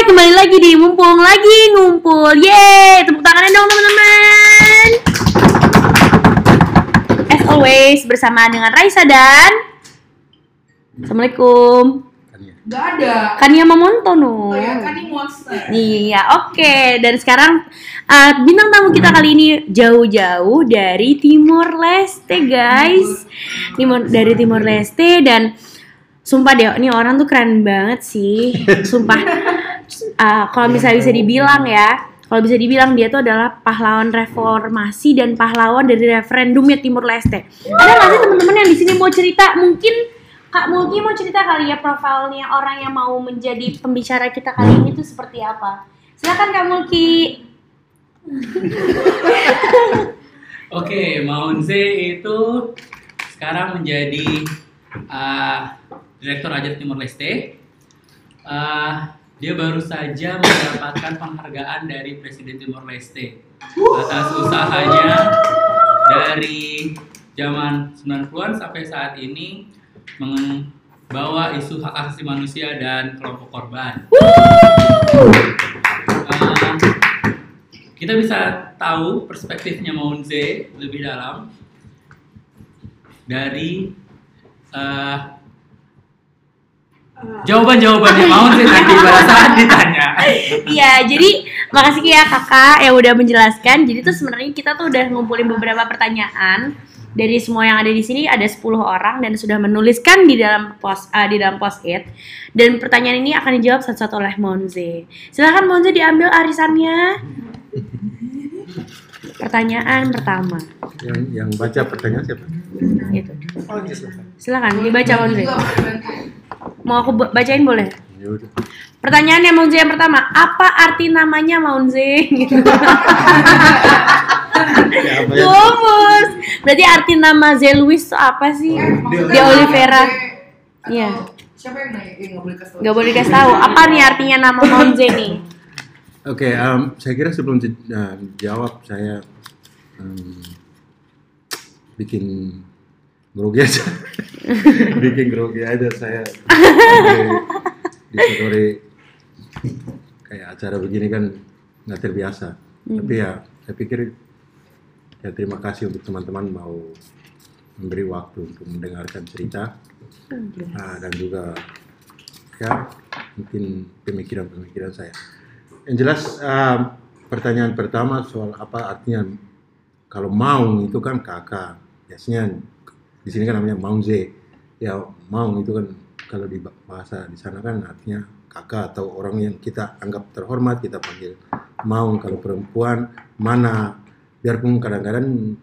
kembali lagi di Mumpung Lagi Ngumpul. Yeay, tepuk tangannya dong teman-teman. As always, bersama dengan Raisa dan... Assalamualaikum. Gak ada. Kania Mamonto no. Oh ya, Kania Monster. Iya, oke. Dan sekarang bintang tamu kita kali ini jauh-jauh dari Timor Leste, guys. Dari Timor Leste dan... Sumpah deh, ini orang tuh keren banget sih. Sumpah, kalau misalnya bisa dibilang ya, kalau bisa dibilang dia tuh adalah pahlawan reformasi dan pahlawan dari referendumnya Timor Leste. Ada nggak sih teman-teman yang di sini mau cerita? Mungkin Kak Mulki mau cerita kali ya, profilnya orang yang mau menjadi pembicara kita kali ini tuh seperti apa? Silakan Kak Mulki. Oke, Maun Zé itu sekarang menjadi Direktur Ajar Timor Leste. Dia baru saja mendapatkan penghargaan dari Presiden Timor Leste atas usahanya dari zaman 90-an sampai saat ini membawa isu hak asasi manusia dan kelompok korban. Kita bisa tahu perspektifnya Maun Zé lebih dalam dari jawabannya mau sih nanti pada saat ditanya. Iya, jadi makasih ya kakak yang udah menjelaskan. Jadi tuh sebenarnya kita tuh udah ngumpulin beberapa pertanyaan dari semua yang ada di sini, ada 10 orang dan sudah menuliskan di dalam post-it. Dan pertanyaan ini akan dijawab satu-satu oleh Maun Zé. Silahkan Maun Zé diambil arisannya. Pertanyaan pertama. Yang baca pertanyaan siapa? Itu. Silahkan dibaca Maun Zé. Mau aku bacain boleh? Pertanyaannya Maun Zé yang pertama, apa arti namanya Maun Zé? Gitu. Gomus. Berarti arti nama Zé Luis itu apa sih? Dia Oliveira. Iya. Siapa yang nanya? Nggak boleh kasih tahu. Nggak boleh kasih tahu. Apa nih artinya nama Maun Zé nih? Oke, saya kira sebelum jawab saya bikin grogi aja saya di sore kayak acara begini kan nggak terbiasa. Tapi ya saya pikir ya terima kasih untuk teman-teman mau memberi waktu untuk mendengarkan cerita dan juga ya mungkin pemikiran-pemikiran saya. Yang jelas pertanyaan pertama soal apa artinya, kalau Maung itu kan kakak, biasanya di sini kan namanya Maun Zé. Ya, Maung itu kan kalau di bahasa di sana kan artinya kakak atau orang yang kita anggap terhormat, kita panggil Maung. Kalau perempuan, Mana. Biarpun kadang-kadang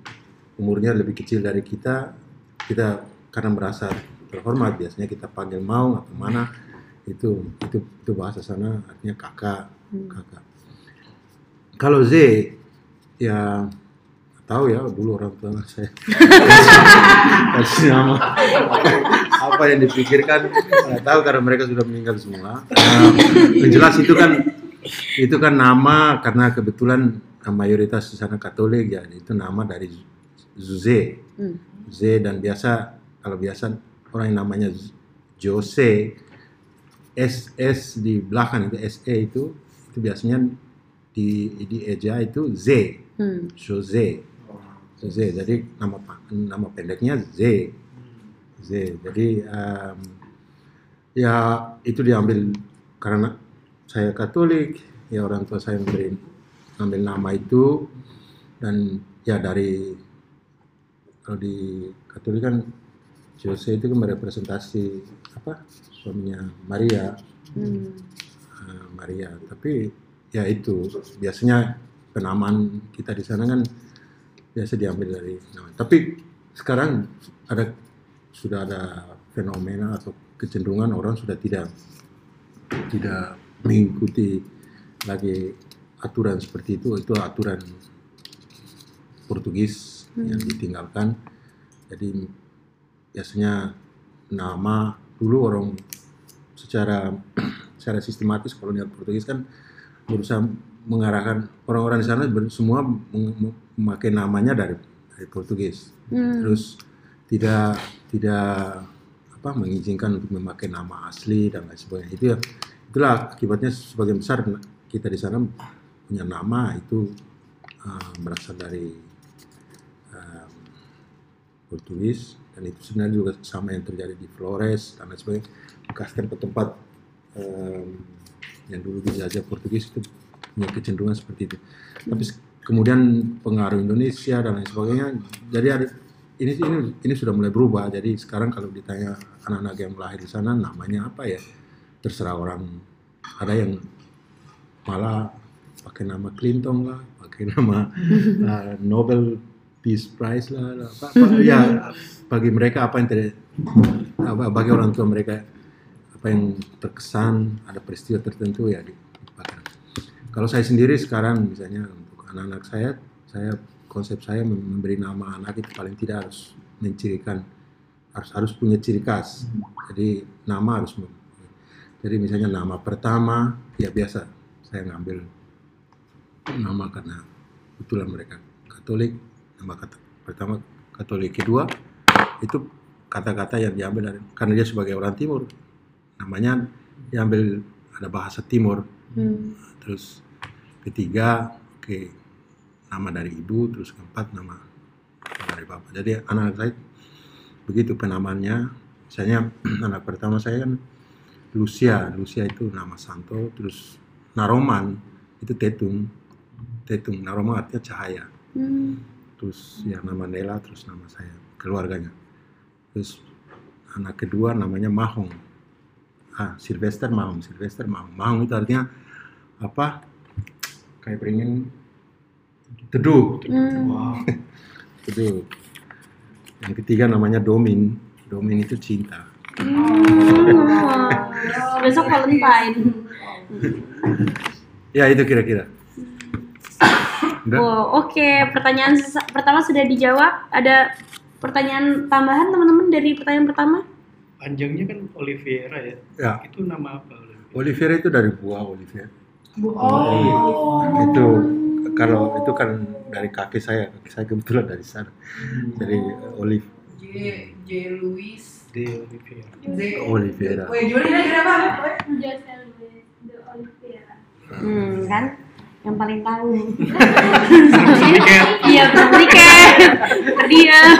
umurnya lebih kecil dari kita, kita karena merasa terhormat biasanya kita panggil Maung atau Mana. Itu bahasa sana artinya kakak. Kalau Zé ya tahu ya, dulu orang tua saya kasih nama apa yang dipikirkan nggak tahu karena mereka sudah meninggal semua. Yang jelas itu kan nama, karena kebetulan mayoritas di sana Katolik ya, itu nama dari Jose. Jose, dan biasa orang yang namanya Jose, SS di belakang itu SE itu biasanya di eja itu Z. Jose. Jose, jadi nama pendeknya Z. Z, jadi ya itu diambil karena saya Katolik, ya orang tua saya ambil nama itu, dan ya dari, kalau di Katolik kan Jose itu kan merepresentasi apa suaminya Maria, Maria. Tapi ya itu biasanya penamaan kita di sana kan biasa diambil dari nama. Tapi sekarang sudah ada fenomena atau kecenderungan orang sudah tidak mengikuti lagi aturan seperti itu. Itu aturan Portugis yang ditinggalkan. Jadi biasanya nama dulu orang secara sistematis kolonial Portugis kan berusaha mengarahkan orang-orang di sana semua memakai namanya dari Portugis. Terus tidak mengizinkan untuk memakai nama asli dan lain sebagainya. Itu ya Itulah akibatnya sebagian besar kita di sana punya nama itu berasal dari Portugis, dan itu sebenarnya juga sama yang terjadi di Flores dan sebagainya. Bekas tempat-tempat yang dulu dijajah Portugis itu punya kecenderungan seperti itu. Tapi kemudian pengaruh Indonesia dan lain sebagainya, jadi ada, ini sudah mulai berubah. Jadi sekarang kalau ditanya anak-anak yang lahir di sana namanya apa ya, terserah orang. Ada yang malah pakai nama Clinton lah, pakai nama Nobel Peace Prize lah, ya bagi mereka apa yang bagi orang tua mereka apa yang terkesan ada peristiwa tertentu ya dipakai. Kalau saya sendiri sekarang misalnya untuk anak-anak saya konsep saya memberi nama anak itu paling tidak harus mencirikan, harus punya ciri khas. Jadi nama harus. Jadi misalnya nama pertama ya biasa saya ngambil nama karena kebetulan mereka Katolik, nama kata pertama Katolik, kedua itu kata-kata yang diambil dari, karena dia sebagai orang Timur namanya diambil ada bahasa Timur. Terus ketiga nama dari ibu, terus keempat nama dari bapak. Jadi anak saya begitu penamaannya. Misalnya anak pertama saya kan Lucia itu nama Santo, terus Naroman itu Tetung, Naroman artinya cahaya. Terus ya nama Nela, terus nama saya, keluarganya. Terus anak kedua namanya Mahong, Sylvester Mahong. Mahong itu artinya apa? Kayak pengen teduh. Wow. Teduh. Yang ketiga namanya Domin itu cinta. Besok Valentine. Ya itu kira-kira. Wow, oke. Pertanyaan pertama sudah dijawab. Ada pertanyaan tambahan teman-teman dari pertanyaan pertama? Panjangnya kan Oliveira ya. Ya. Itu nama apa? Oliveira itu dari buah Oliveira. Oh. Itu kalau itu kan dari kakek saya kebetulan dari sana. Dari Olive. J. Luis de Oliveira. Woi, gimana kenapa? Jose de Oliveira. Kan yang paling tahu. Iya, tiket. Dia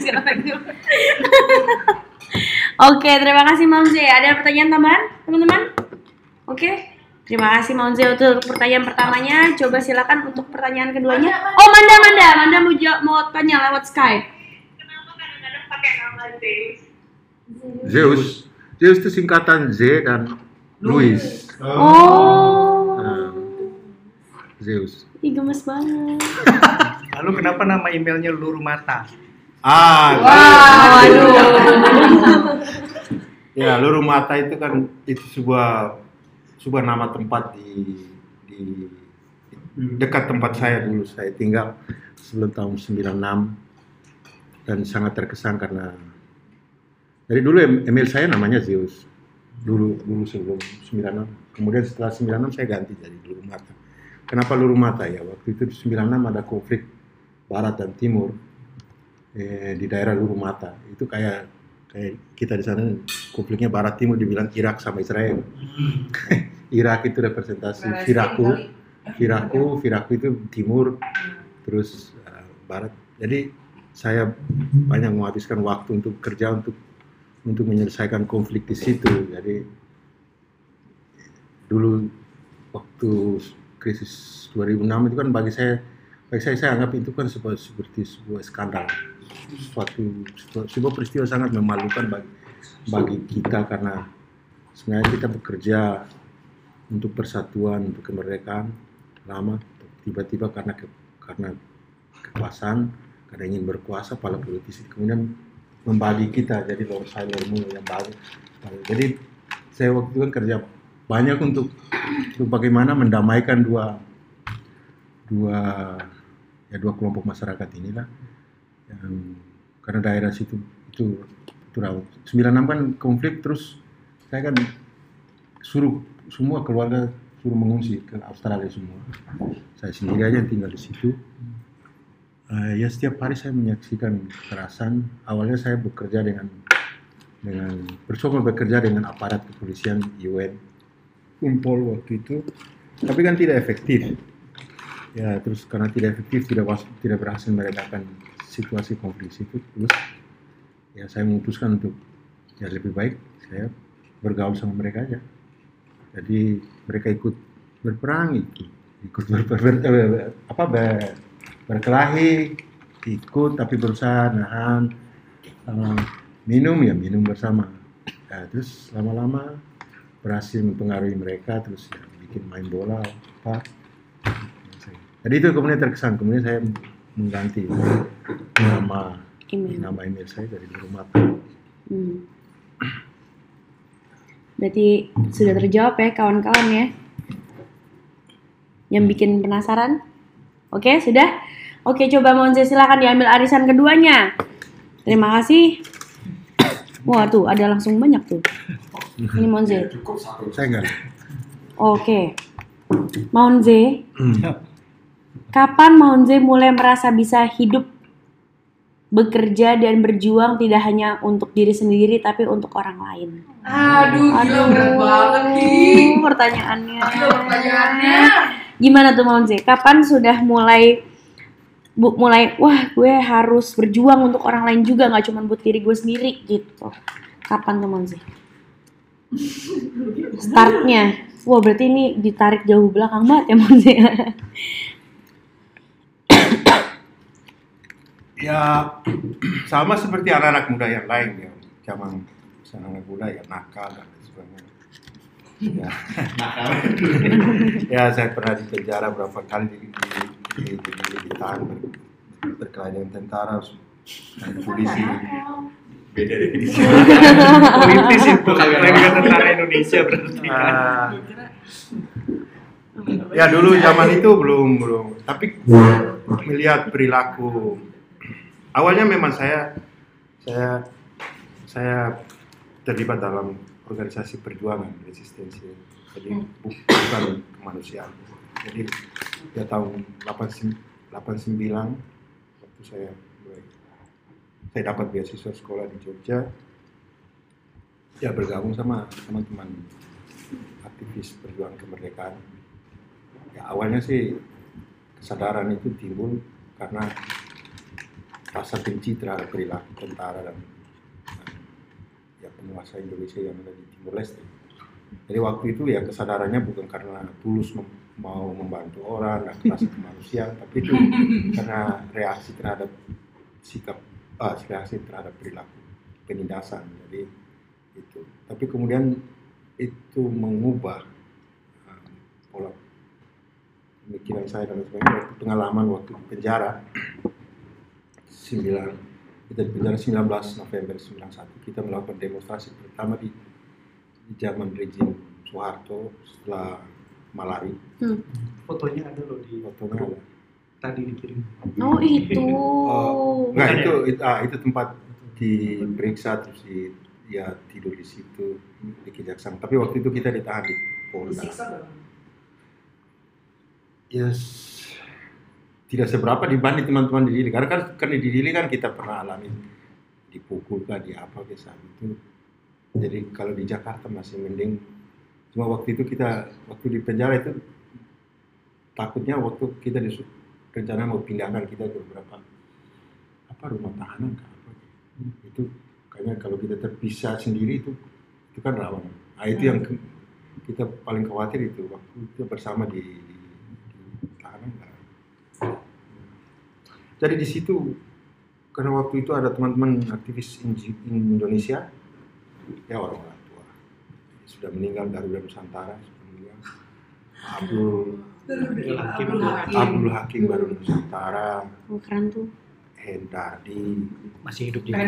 segala macam. Oke, terima kasih Maun Zé. Ada pertanyaan tambahan, teman-teman? Oke. Terima kasih Maun Zé untuk pertanyaan pertamanya. Coba silakan untuk pertanyaan keduanya. Oh, Manda mau tanya lewat Skype. Kenapa kadang-kadang pakai nama Zeus? Zeus itu singkatan Z dan Luis. Zeus. Ih, gemes banget. Lalu kenapa nama emailnya Lurumata? Waduh. Ya, Lurumata itu kan itu sebuah nama tempat di dekat tempat saya dulu. Saya tinggal sebelum tahun 96 dan sangat terkesan karena dari dulu email saya namanya Zeus. Dulu sebelum 96. Kemudian setelah 96 saya ganti jadi Lurumata. Kenapa Lurumata ya? Waktu itu 96 ada konflik barat dan timur di daerah Lurumata. Itu kayak kita di sana konfliknya barat timur dibilang Irak sama Israel. Irak itu representasi Firaku itu timur, terus barat. Jadi saya banyak menghabiskan waktu untuk kerja untuk menyelesaikan konflik di situ. Jadi dulu waktu krisis 2006 itu kan bagi saya anggap itu kan seperti sebuah skandal, sebuah peristiwa sangat memalukan bagi kita karena sebenarnya kita bekerja untuk persatuan, untuk kemerdekaan lama, tiba-tiba karena kekuasaan, karena ingin berkuasa para politisi kemudian membagi kita jadi lormu yang baru. Jadi saya waktu itu kan kerja banyak untuk bagaimana mendamaikan dua kelompok masyarakat inilah. Karena daerah situ itu 96 kan konflik, terus saya kan suruh semua keluarga suruh mengungsi ke Australia semua. Saya sendiri aja yang tinggal di situ. Ya setiap hari saya menyaksikan kekerasan. Awalnya saya bekerja bersama bekerja dengan aparat kepolisian UN Umpol waktu itu, tapi kan tidak efektif. Ya, terus karena tidak efektif, tidak berhasil meredakan situasi konflik itu, terus ya saya memutuskan untuk ya lebih baik saya bergaul sama mereka aja. Jadi mereka ikut berperang, berkelahi, ikut tapi berusaha nahan, minum bersama. Ya, terus lama-lama berhasil mempengaruhi mereka, terus ya, bikin main bola apa. Jadi itu kemudian terkesan, kemudian saya mengganti nama email saya dari Lurumata. Berarti sudah terjawab ya kawan-kawan ya, yang bikin penasaran. Oke, sudah? Oke, coba Maun Zé silakan diambil arisan keduanya. Terima kasih. Wah tuh ada langsung banyak tuh. Ini Maun Zé. Cukup satu. Saya enggak. Oke, Maun Zé. Kapan Maun Zé mulai merasa bisa hidup, bekerja, dan berjuang tidak hanya untuk diri sendiri, tapi untuk orang lain? Aduh, berat banget nih pertanyaannya. Gimana tuh Maun Zé? Kapan sudah mulai, wah gue harus berjuang untuk orang lain juga, gak cuma buat diri gue sendiri gitu. Kapan tuh Maun Zé? Startnya. Wah berarti ini ditarik jauh belakang banget ya Maun Zé. Ya sama seperti anak-anak muda yang lain ya, zaman anak muda ya nakal dan sebagainya. Ya, ya saya pernah di penjara berapa kali ditahan berkelahi dengan tentara, polisi. Beda definisi. Politis itu dengan tentara Indonesia berarti. Ya dulu zaman itu belum. Tapi melihat perilaku. Awalnya memang saya terlibat dalam organisasi perjuangan resistensi, jadi bukan kemanusiaan. Jadi ya tahun 89 waktu saya dapat beasiswa sekolah di Jogja, ya bergabung sama teman-teman aktivis perjuangan kemerdekaan. Ya awalnya sih kesadaran itu timbul karena rasa benci terhadap perilaku tentara dan ya penguasa Indonesia yang ada di Timor Leste. Jadi waktu itu ya kesadarannya bukan karena tulus mau membantu orang dan rasa kemanusiaan, tapi itu karena reaksi terhadap reaksi terhadap perilaku penindasan. Jadi itu. Tapi kemudian itu mengubah pola pemikiran saya dan sebagainya. Pengalaman waktu di penjara. Kita di penjara 19 November 1991, kita melakukan demonstrasi pertama di zaman rejim Soeharto setelah Malari. Fotonya ada loh di fotonya tadi dikirim. Oh itu. Enggak itu tempat diperiksa terus ya tidur di situ di kejaksaan. Tapi waktu itu kita ditahan di Polda. Yes. Tidak seberapa dibanding teman-teman di Dili, karena kan di Dili kan kita pernah alami dipukul kan, di apa ke saat itu. Jadi kalau di Jakarta masih mending, cuma waktu itu kita waktu di penjara itu takutnya waktu kita rencana mau pindahkan kita ke beberapa rumah tahanan kan apa itu, kayaknya kalau kita terpisah sendiri itu kan rawan. Nah, itu yang kita paling khawatir itu waktu itu bersama di tahanan kan. Jadi di situ, karena waktu itu ada teman-teman aktivis Indonesia, ya orang-orang tua, sudah meninggal Garuda Nusantara, sudah meninggal Abdul Hakim Garuda Nusantara, Hendardi, masih hidup juga.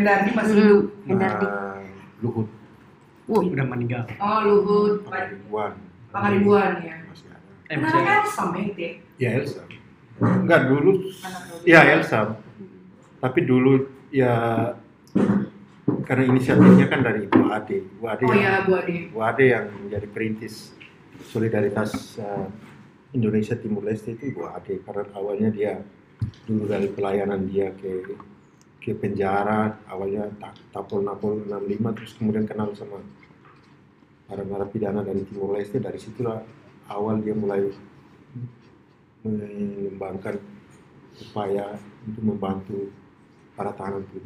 Luhut, sudah meninggal. Oh Luhut, Pak Ribuan ya. Masih ada. Karena Elsam ya. Ya Elsam. Enggak dulu, ya Elsam. Tapi dulu ya karena inisiatifnya kan dari Bu Ade yang menjadi perintis solidaritas Indonesia Timor Leste itu Bu Ade, karena awalnya dia dulu dari pelayanan dia ke penjara, awalnya Tapol 65 terus kemudian kenal sama para narapidana dari Timor Leste. Dari situlah awal dia mulai mengembangkan upaya untuk membantu para tahanan politik.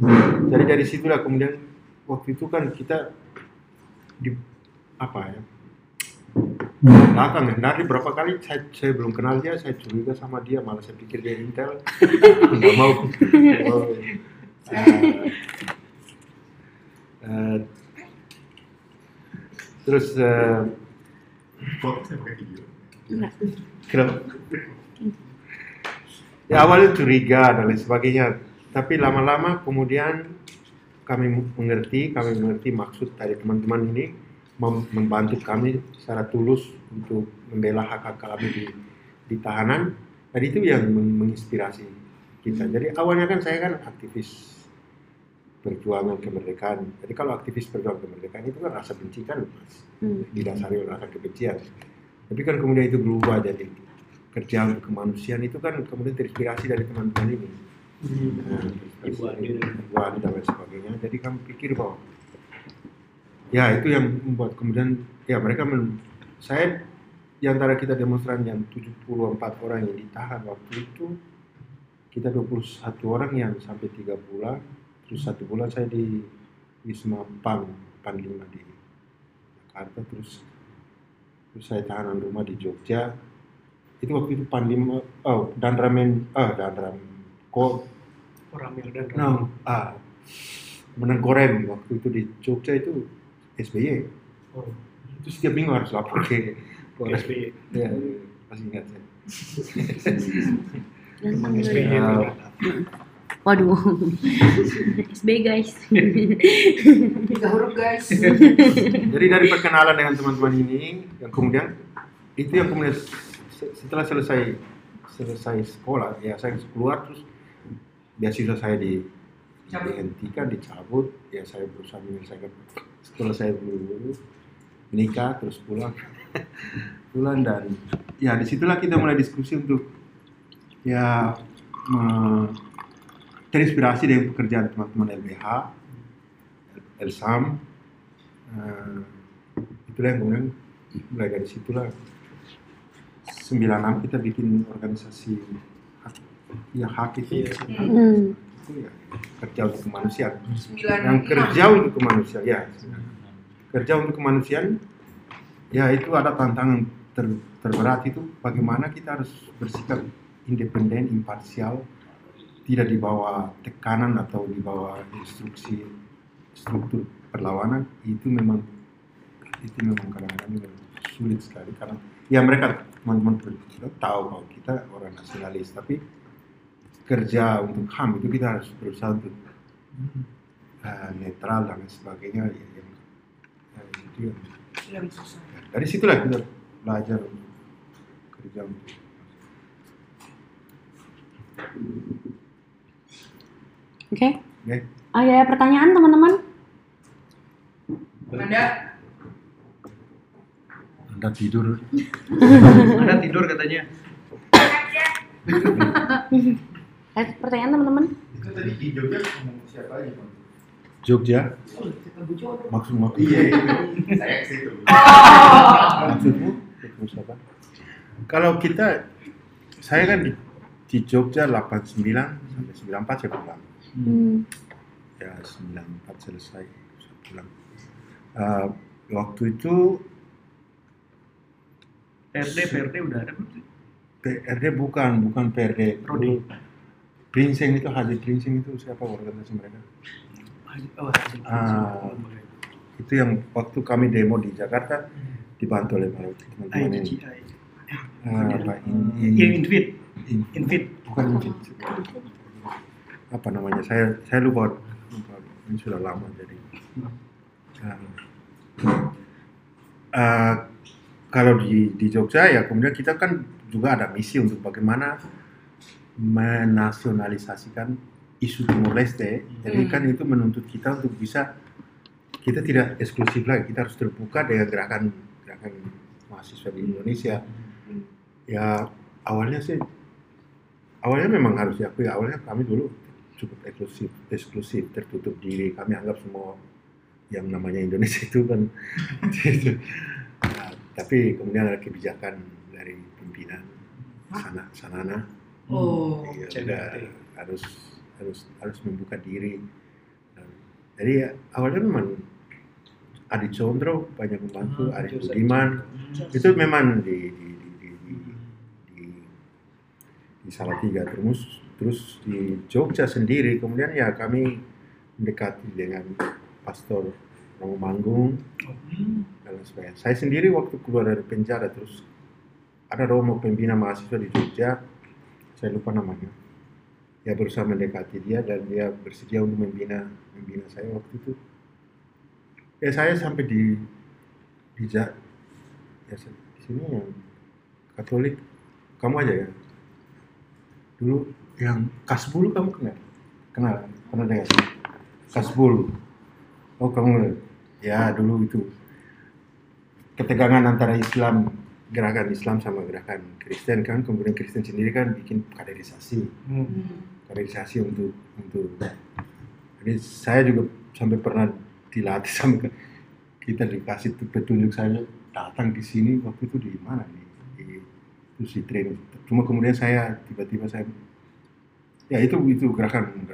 Jadi dari situlah kemudian waktu itu kan kita di apa ya? Belakang dari berapa kali saya belum kenal dia, saya curiga sama dia, malah saya pikir dia intel. Nggak mau. Terus ya awalnya curiga dan lain sebagainya, tapi lama-lama kemudian kami mengerti maksud dari teman-teman ini membantu kami secara tulus untuk membela hak-hak kami di tahanan. Jadi itu yang menginspirasi kita. Jadi awalnya kan saya kan aktivis perjuangan kemerdekaan. Jadi kalau aktivis perjuangan kemerdekaan itu kan rasa benci kan, Mas. Didasari oleh rasa kebencian. Tapi kan kemudian itu berubah jadi kerja untuk kemanusiaan, itu kan kemudian terinspirasi dari teman-teman ini. Ibu Adi dan lain sebagainya. Jadi kami pikir bahwa ya itu yang membuat kemudian ya mereka saya di antara kita demonstran yang 74 orang yang ditahan waktu itu, kita 21 orang yang sampai 3 bulan. Terus 1 bulan saya di Wisma Pan 5 di Jakarta, terus saya tahanan rumah di Jogja. Itu waktu itu Pan 5, Menenggoren waktu itu di Jogja itu SBY. Oh. Itu setiap minggu harus lapor ke SBY. Ya, masih ingat saya. SBY. Waduh, SB guys. 3 huruf guys. Jadi dari perkenalan dengan teman-teman ini, yang kemudian itu yang kemudian setelah selesai sekolah, ya saya keluar, terus beasiswa saya dihentikan, dicabut, ya saya berusaha menyelesaikan sekolah saya dulu, menikah, terus pulang dan ya disitulah kita mulai diskusi untuk ya terinspirasi dari pekerjaan teman-teman LBH, Elsam, itulah yang kemudian mulai dari situlah 96 kita bikin organisasi hak itu ya kerja untuk kemanusiaan. 96. Yang kerja untuk kemanusiaan, ya kerja untuk kemanusiaan, ya itu ada tantangan terberat itu bagaimana kita harus bersikap independen, imparsial, tidak di bawah tekanan atau di bawah instruksi struktur perlawanan. Itu memang kadang-kadang sulit sekali karena ya mereka teman-teman tahu bahwa kita orang nasionalis, tapi kerja untuk HAM itu kita harus berusaha untuk netral dan sebagainya yang susah. Dari situlah kita belajar untuk kerja untuk Oke. Ada pertanyaan teman-teman? Anda tidur. Anda tidur katanya. Ada pertanyaan teman-teman? Itu tadi di Jogja ngomong siapa aja, Bang? Jogja? Maksudmu? Iya, saya ke situ. Maksudmu? Siapa? Kalau kita, saya kan di Jogja 89 sampai 94 saya pulang. Ya 94 selesai saya pulang. Waktu itu PRD udah ada belum sih? PRD bukan PRD. Rodi. Prinsing itu Haji Prinsing itu siapa organisasi mereka? Itu yang waktu kami demo di Jakarta dibantu oleh teman-teman ini. Infit. Apa namanya, saya lupa, ini sudah lama jadi. Kalau di Jogja ya kemudian kita kan juga ada misi untuk bagaimana menasionalisasikan isu Timor Leste. Jadi kan itu menuntut kita untuk bisa, kita tidak eksklusif lagi, kita harus terbuka dengan gerakan mahasiswa di Indonesia. Ya awalnya memang harus diakui, awalnya kami dulu cukup eksklusif, tertutup diri. Kami anggap semua yang namanya Indonesia itu kan. Nah, tapi kemudian ada kebijakan dari pimpinan Xanana. Oh, ya, udah, harus membuka diri. Jadi ya, awalnya memang Adi Condro banyak membantu, Arif Budiman itu memang di Salatiga, terus di Jogja sendiri. Kemudian ya kami mendekati dengan Pastor Romo Manggung dan sebagainya. Saya sendiri waktu keluar dari penjara, terus ada Romo pembina mahasiswa di Jogja, saya lupa namanya, ya berusaha mendekati dia dan dia bersedia untuk membina saya waktu itu. Ya saya sampai di sini yang Katolik, kamu aja ya. Dulu yang Kasbul kamu kenal dengan Kasbul. Oh kamu, ya dulu itu ketegangan antara Islam, gerakan Islam sama gerakan Kristen kan, kemudian Kristen sendiri kan bikin kaderisasi, untuk. Jadi saya juga sampai pernah dilatih sampai kita dikasih petunjuk, saya datang di sini waktu itu di mana nih, itu si training. Cuma kemudian saya tiba-tiba ya itu gerakan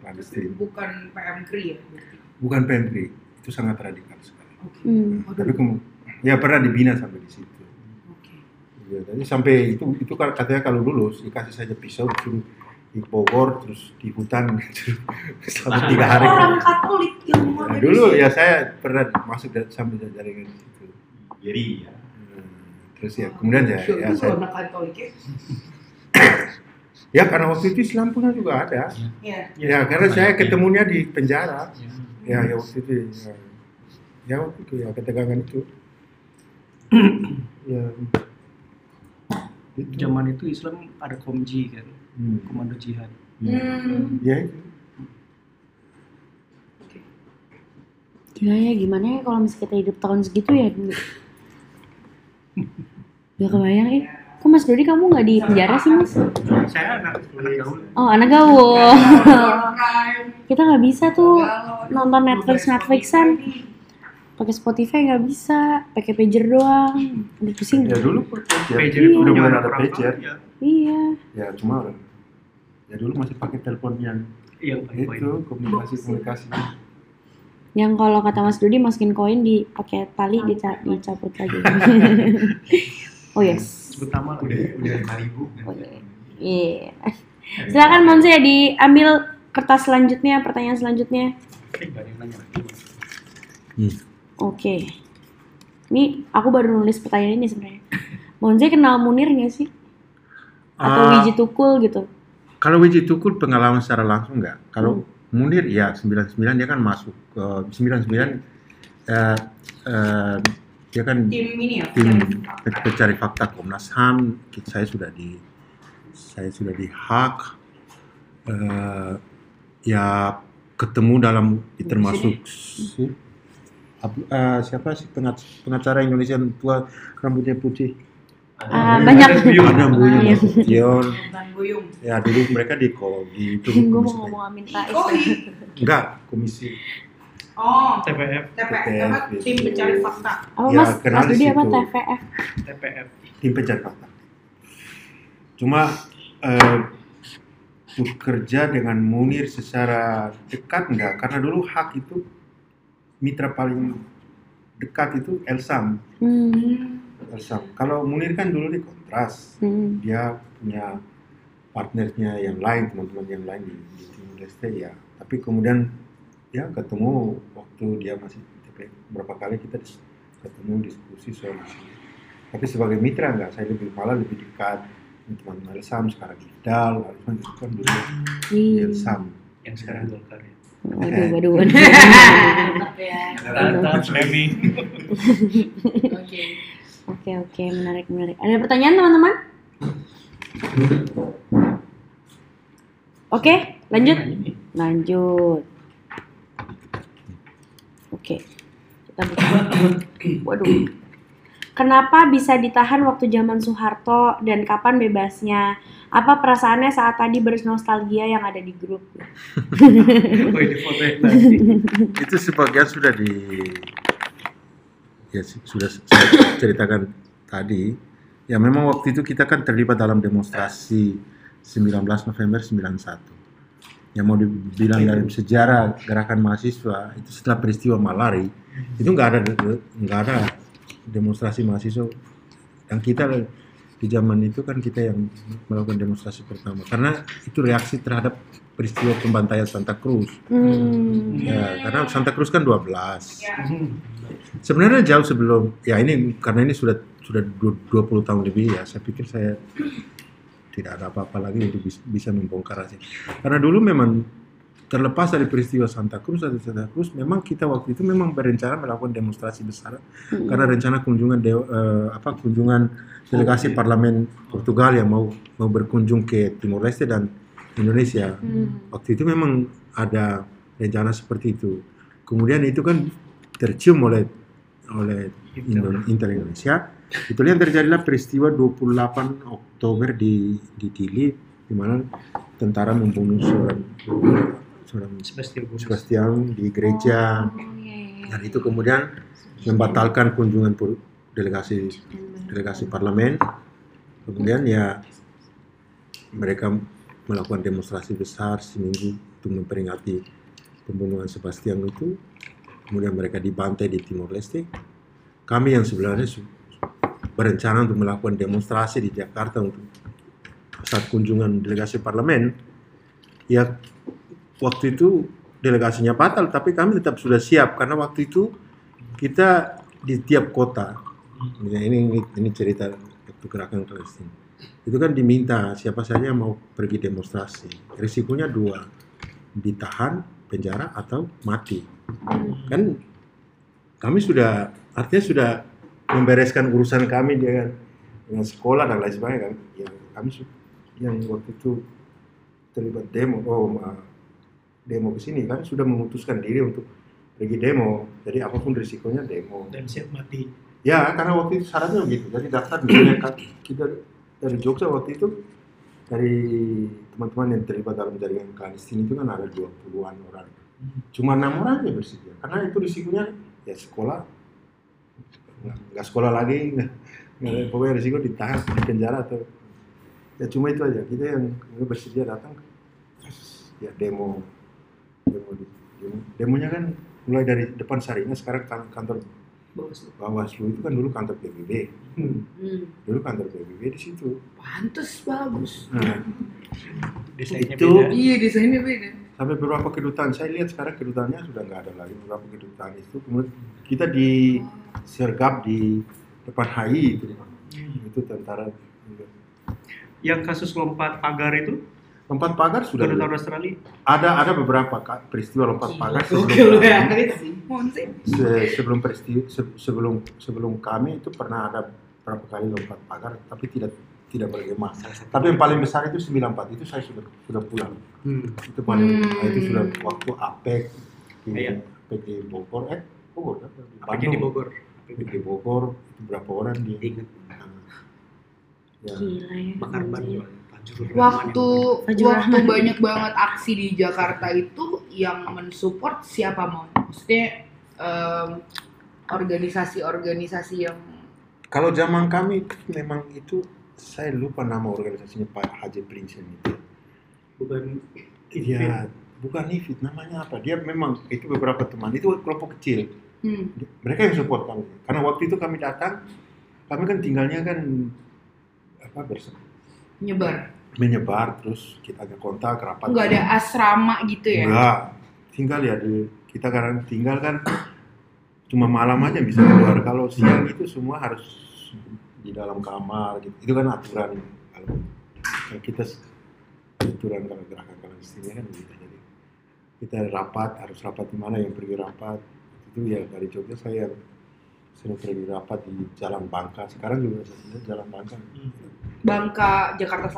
Kristen. Bukan PMK ya? Bukan PMK, itu sangat radikal sekali. Okay. Tapi ya pernah dibina sampai di situ. Okay. Ya, jadi sampai itu katanya kalau lulus dikasih saja pisau suruh di Bogor, terus di hutan selama 3 hari. Orang Katolik yang nah, dulu ya saya pernah masuk sambil jaringan itu. Jadi ya. Terus ya kemudian ya saya orang Katolik ya. Ya karena waktu itu Islam pun juga ada. Ya. Ya karena saya ketemunya di penjara. Ya waktu itu ya ketegangan itu. Ya. Itu. Zaman itu Islam ada Komji kan. Komando jihad. Ya. Gila ya, gimana ya kalau misalnya kita hidup tahun segitu ya dulu. Udah kebayang ya. Kok Mas Dodi kamu nggak di penjara sih Mas? Saya anak gaul. Oh anak gaul. Kita nggak bisa tuh nonton Netflixan. Pakai Spotify nggak bisa, pakai pager doang, udah pusing. Ya dulu pager itu udah mulai ada pager. Iya. Ya cuma ya dulu masih pakai telepon yang itu komunikasi. Yang kalau kata Mas Dodi masukin koin di pakai tali dicabut lagi. Oh yes. Pertama udah 5.000. Iya. Silakan Maun Zé diambil kertas selanjutnya, pertanyaan selanjutnya. Oke. Ini aku baru nulis pertanyaan ini sebenarnya. Maun Zé kenal Munir nggak sih? Atau Wiji Tukul gitu? Kalau Wiji Tukul pengalaman secara langsung nggak. Kalau Munir ya 99 dia kan masuk 99 dia kan tim pencari fakta Komnas HAM. Saya sudah di HAK. Ya ketemu dalam termasuk siapa sih pengacara Indonesia yang tua rambutnya putih? Banyak Buyung. Ya dulu mereka di ekologi. Gue mau ngomong Amin Rais. Enggak, komisi. Oh, TPF apa? Tim pencari fakta. Oh, ya, Mas Dudi apa TPF? Tim pencari fakta. Cuma bekerja dengan Munir secara dekat enggak? Karena dulu HAK itu mitra paling dekat itu Elsam. Kalau Munir kan dulu di Kontras, dia punya partnernya yang lain, teman-teman yang lain di Timor Leste ya. Tapi kemudian dia ketemu waktu dia masih TPF, berapa kali kita ketemu diskusi soal ini. Tapi sebagai mitra enggak, saya lebih dekat teman-teman Elsam, sekarang Ifdal, Arifan itu kan dulu Elsam yang sekarang Golkar ya. Waduh. Oke, menarik. Ada pertanyaan teman-teman? Oke, lanjut. Oke, kita buka. Waduh. Kenapa bisa ditahan waktu zaman Soeharto dan kapan bebasnya? Apa perasaannya saat tadi bernostalgia yang ada di grup? Oh, ini fotonya nanti. Itu sebagian sudah di ya sudah saya ceritakan tadi. Ya memang waktu itu kita kan terlibat dalam demonstrasi 19 November 91. Yang mau dibilang dalam sejarah gerakan mahasiswa itu setelah peristiwa Malari itu nggak ada demonstrasi mahasiswa, dan kita di zaman itu kan kita yang melakukan demonstrasi pertama karena itu reaksi terhadap peristiwa pembantaian Santa Cruz. Ya, karena Santa Cruz kan 12 sebenarnya jauh sebelum ya ini, karena ini sudah 20 tahun lebih ya, saya pikir saya tidak ada apa-apa lagi untuk bisa membongkar rahasia, karena dulu memang terlepas dari peristiwa Santa Cruz, memang kita waktu itu memang berencana melakukan demonstrasi besar karena rencana kunjungan delegasi parlemen Portugal yang mau berkunjung ke Timor Leste dan Indonesia. Waktu itu memang ada rencana seperti itu. Kemudian itu kan tercium oleh Indonesia. Itu yang terjadilah peristiwa 28 Oktober di Dili, di mana tentara membunuh seorang Sylvester di gereja, dan itu kemudian membatalkan kunjungan delegasi parlemen. Kemudian ya mereka melakukan demonstrasi besar seminggu untuk memperingati pembunuhan Sylvester itu. Kemudian mereka dibantai di Timor Leste. Kami yang sebenarnya berencana untuk melakukan demonstrasi di Jakarta untuk saat kunjungan delegasi parlemen. Ya waktu itu delegasinya batal, tapi kami tetap sudah siap karena waktu itu kita di tiap kota. Ya, ini cerita waktu gerakan Palestina. Itu kan diminta siapa saja mau pergi demonstrasi. Risikonya dua, ditahan, penjara atau mati. Kan kami sudah artinya sudah membereskan urusan kami dengan sekolah dan lain sebagainya kan. Ya, kami yang waktu itu terlibat demo ke sini kan sudah memutuskan diri untuk pergi demo, jadi apapun risikonya demo dan siap mati ya, karena waktu itu syaratnya begitu. Jadi daftar misalnya kita dari Jogja waktu itu, dari teman-teman yang terlibat dalam jaringan Palestina itu kan ada 20-an orang, cuma 6 orang aja bersedia karena itu risikonya ya sekolah nggak sekolah lagi, pokoknya risiko ditahan di penjara atau ya cuma itu aja. Kita yang bersedia datang ya demo. Demonya kan mulai dari depan Sarinah, sekarang kantor Bawaslu, itu kan dulu kantor PBB. Dulu kantor PBB di situ. Pantes bagus. Nah, desainnya itu beda. Iya, desainnya beda. Sampai beberapa kedutaan, saya lihat sekarang kedutannya sudah nggak ada lagi. Beberapa kedutaan itu kemudian kita disergap di depan HI itu. Itu tentara. Yang kasus lompat pagar itu? Lompat pagar sudah ada beberapa peristiwa lompat pagar sebelum kami itu pernah ada berapa kali lompat pagar, tapi tidak bergema. Tapi yang paling besar itu 94, itu saya sudah pulang. Itu paling itu sudah waktu APEC di Bogor Bandung. Itu berapa orang dia ingat ya, bakar ban. Waktu banyak banget aksi di Jakarta itu yang mensupport siapa mau? Maksudnya organisasi-organisasi yang kalau zaman kami memang itu, saya lupa nama organisasinya Pak Haji Prinsen itu. Bukan Ifit. Ya, bukan Ifit, namanya apa? Dia memang itu beberapa teman, itu kelompok kecil. Mereka yang support kami. Karena waktu itu kami datang, kami kan tinggalnya kan apa menyebar, terus kita ada kontak, rapat. Nggak ada asrama gitu ya? Nggak, tinggal ya kita kadang tinggal kan cuma malam aja bisa keluar, kalau siang itu semua harus di dalam kamar gitu. Itu kan aturan, kalau kita aturan kalau gerakan Palestina kan begitu, jadi kita harus rapat di mana, yang pergi rapat itu ya dari Jogja saya sering pergi rapat di Jalan Bangka, sekarang juga Jalan Bangka. Bangka Jakarta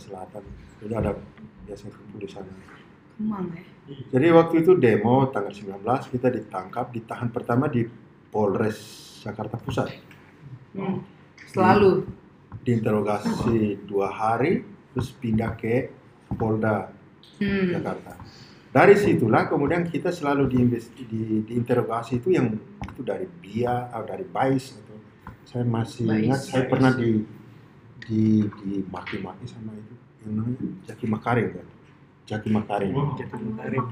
Selatan itu ada biasa kumpul di sana. Jadi waktu itu demo tanggal 19 kita ditahan pertama di Polres Jakarta Pusat. Selalu diinterogasi 2 hari, terus pindah ke Polda Jakarta. Dari situlah kemudian kita selalu diinterogasi itu, yang itu dari Bia atau dari Bais. Atau saya masih ingat saya pernah dimaki-maki sama itu yang namanya Jaki Makarim kan. Jaki Makarim. Oh, Jaki Makarim.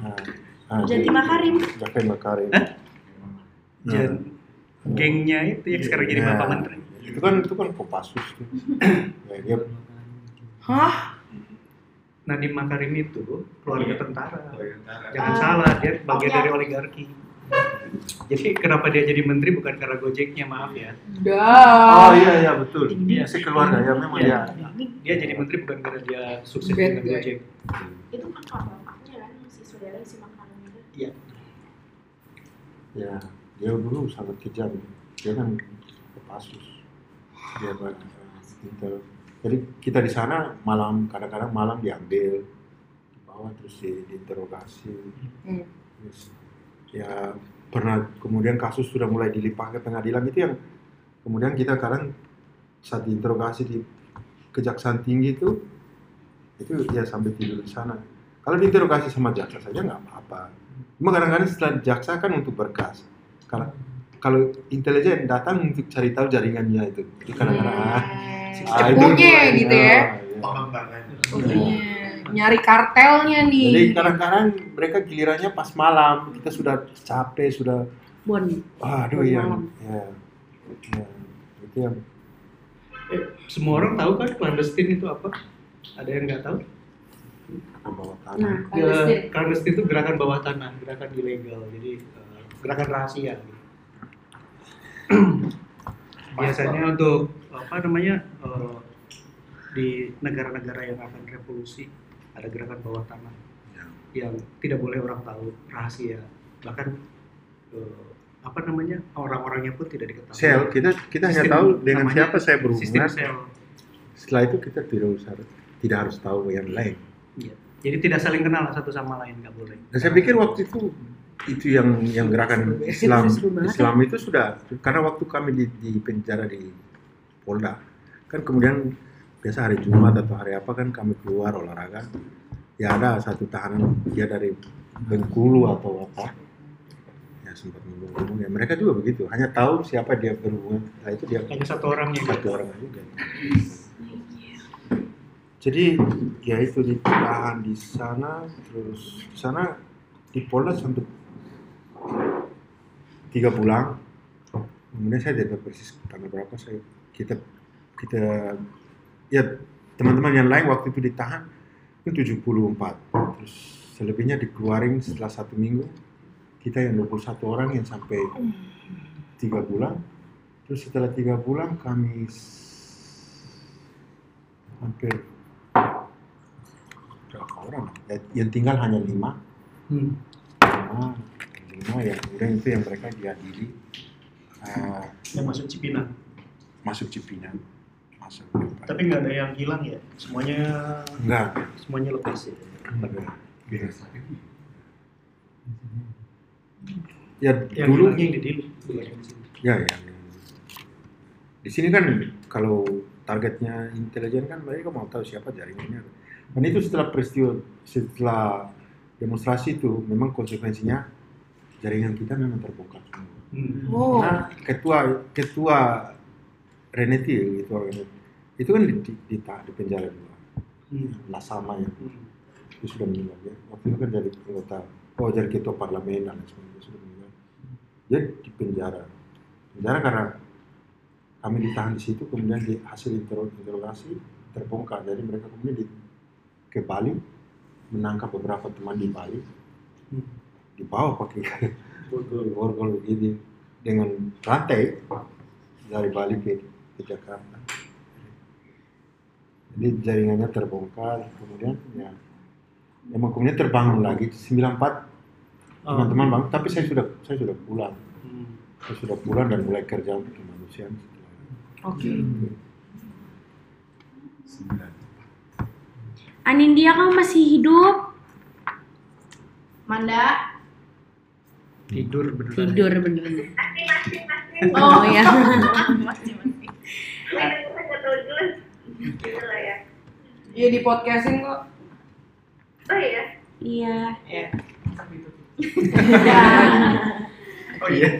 Jaki Makarim. Jaki Makarim. Gengnya itu yang sekarang jadi Bapak Menteri. Itu kan Kopassus tuh. Ya, hah? Nadiem Makarim itu keluarga tentara. Jangan salah, dia bagian dari oligarki. Jadi kenapa dia jadi menteri bukan karena Gojeknya, maaf ya. Oh iya betul. Iya sih keluarga ya memang ya. Dia jadi menteri bukan karena dia sukses dengan Gojek. Itu kan bapaknya kan si saudara si Makarim itu. Iya. Ya, dia dulu sangat kejam. Dia kan Kopassus. Dia banget intel. Jadi kita di sana malam, kadang-kadang malam diambil, dibawa terus diinterogasi. Terus, ya pernah kemudian kasus sudah mulai dilimpah ke pengadilan itu yang kemudian kita kadang saat diinterogasi di kejaksaan tinggi itu ya sampai tidur di sana. Kalau diinterogasi sama jaksa saja nggak apa-apa. Cuma kadang-kadang setelah jaksa kan untuk berkas. Kalau intelijen datang untuk cari tahu jaringannya itu. Jadi kadang-kadang cepunya gitu ya. Nyari kartelnya nih. Jadi kadang-kadang mereka gilirannya pas malam, kita sudah capek, sudah aduh ya. Itu yang semua orang tahu kan clandestine itu apa? Ada yang nggak tahu? Bawah tanah. Clandestine itu gerakan bawah tanah, gerakan ilegal. Jadi gerakan rahasia. Biasanya untuk di negara-negara yang akan revolusi ada gerakan bawah tanah yang tidak boleh orang tahu, rahasia, bahkan orang-orangnya pun tidak diketahui. Sel kita hanya tahu dengan siapa saya berhubungan. Setelah itu kita tidak harus tahu yang lain. Ya. Jadi tidak saling kenal satu sama lain, nggak boleh. Nah, saya pikir waktu itu yang gerakan Islam itu sudah, karena waktu kami di penjara di Polda kan kemudian biasa hari Jumat atau hari apa kan kami keluar olahraga, ya ada satu tahanan dia dari Bengkulu atau apa ya sempat ngomong-ngomong ya, mereka juga begitu, hanya tahu siapa dia berhubungan, nah itu dia hanya satu orang juga. Jadi ya itu ditahan di sana, terus di sana di Polda sampai 3 bulan, kemudian saya tidak persis tanggal berapa kita ya teman-teman yang lain waktu itu ditahan itu 74, terus selebihnya dikeluarin setelah 1 minggu, kita yang 21 orang yang sampai 3 bulan, terus setelah 3 bulan kami hampir berapa orang ya, yang tinggal hanya 5. Lima ya, kemudian itu yang mereka diadili. Yang masuk Cipinang. Tapi nggak ada yang hilang ya, semuanya lepas ya. Ya dulu yang didilih. Ya. Di sini kan kalau targetnya intelijen kan mereka mau tahu siapa jaringannya. Dan itu setelah peristiwa, setelah demonstrasi itu memang konsekuensinya jaringan kita memang terbuka. Nah, ketua Reneti itu kan di penjara juga. Nah sama ya. Itu sudah meninggal ya. Waktu itu kan jadi jadi ketua parlemen dan sebagainya, sudah meninggal. Jadi di penjara karena kami ditahan di situ, kemudian hasil interogasi terbongkar. Jadi mereka kemudian ke Bali, menangkap beberapa teman di Bali, dibawa pakai borgol begini dengan rantai dari Bali ke Jakarta. Jadi jaringannya terbongkar, kemudian ya emang kemudian terbangun lagi 94 teman-teman bangun, tapi saya sudah pulang. Saya sudah pulang dan mulai kerja untuk kemanusiaan. Oke. Anindya, kamu masih hidup? Manda? Tidur beneran. Oh ya. Iya, di podcasting kok. Oh iya? Iya. Iya. Oh iya.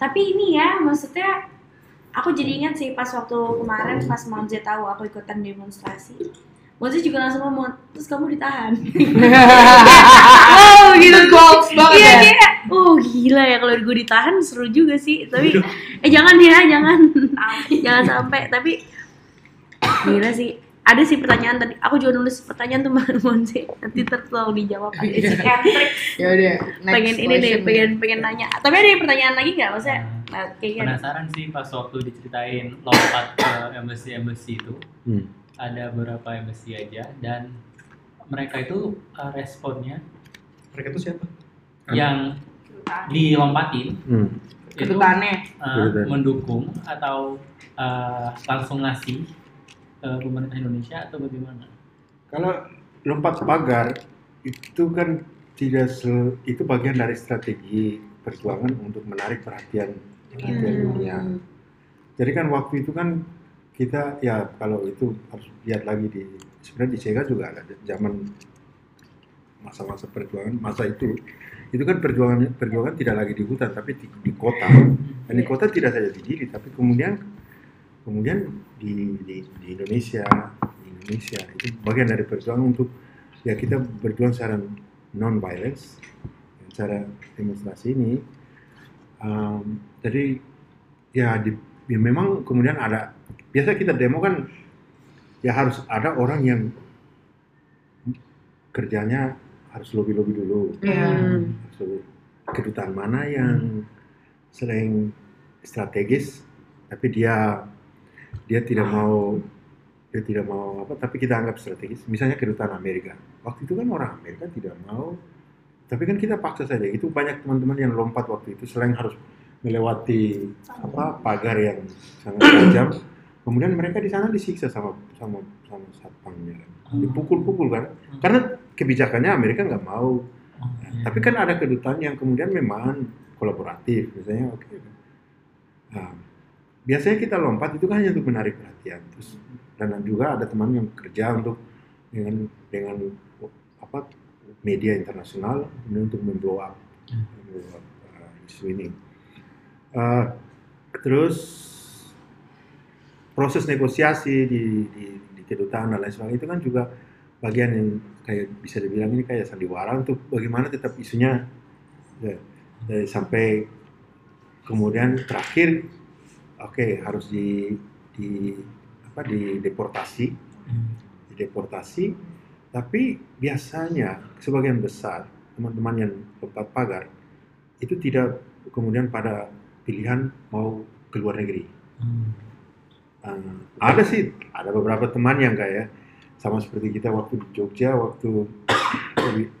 Tapi ini ya, maksudnya aku jadi ingat sih pas waktu kemarin pas Maun Zé tahu aku ikutan demonstrasi. Maun Zé juga langsung ngomong, terus kamu ditahan. Oh gitu goals banget ya. Iya, oh gila ya, kalau gue ditahan seru juga sih. Tapi jangan ya, jangan. Jangan sampai. Tapi gila sih. Ada sih pertanyaan tadi. Aku juga nulis pertanyaan tuh Maun Zé. Nanti terlalu dijawab aja sih. Ya udah. Pengen ini deh, pengen nanya. Tapi ada pertanyaan lagi enggak, maksudnya? Penasaran sih pas waktu diceritain lompat ke embassy itu. Ada beberapa embassy aja dan mereka itu responnya. Mereka itu siapa? Yang dilompatin. Itu mendukung atau langsung ngasih ke pemerintah Indonesia atau bagaimana? Kalau lompat pagar itu kan tidak itu bagian dari strategi perjuangan untuk menarik perhatian dunia. Jadi kan waktu itu kan kita ya kalau itu harus lihat lagi di sebenarnya di Cina juga ada zaman masa-masa perjuangan masa itu kan perjuangan tidak lagi di hutan tapi di kota dan di kota tidak saja di Gili tapi kemudian di Indonesia itu bagian dari perjuangan untuk ya kita berjuang secara non-violence secara demonstrasi ini jadi ya memang kemudian ada biasa kita demo kan ya harus ada orang yang kerjanya harus lobby dulu kedutaan mana yang sering strategis tapi dia tidak mau apa tapi kita anggap strategis misalnya kedutaan Amerika waktu itu kan orang Amerika tidak mau tapi kan kita paksa saja itu banyak teman-teman yang lompat waktu itu selain harus melewati apa pagar yang sangat tajam kemudian mereka di sana disiksa sama satpamnya dipukul-pukul kan karena kebijakannya Amerika nggak mau tapi kan ada kedutaan yang kemudian memang kolaboratif misalnya biasanya kita lompat itu kan hanya untuk menarik perhatian terus dan juga ada teman yang kerja untuk dengan apa media internasional untuk memblow up isu ini terus proses negosiasi di kedutaan dan lain sebagainya itu kan juga bagian yang kayak bisa dibilang ini kayak sandiwara untuk bagaimana tetap isunya sampai kemudian terakhir harus dideportasi tapi biasanya sebagian besar teman-teman yang lompat pagar itu tidak kemudian pada pilihan mau ke luar negeri ada beberapa teman yang kayak sama seperti kita waktu di Jogja waktu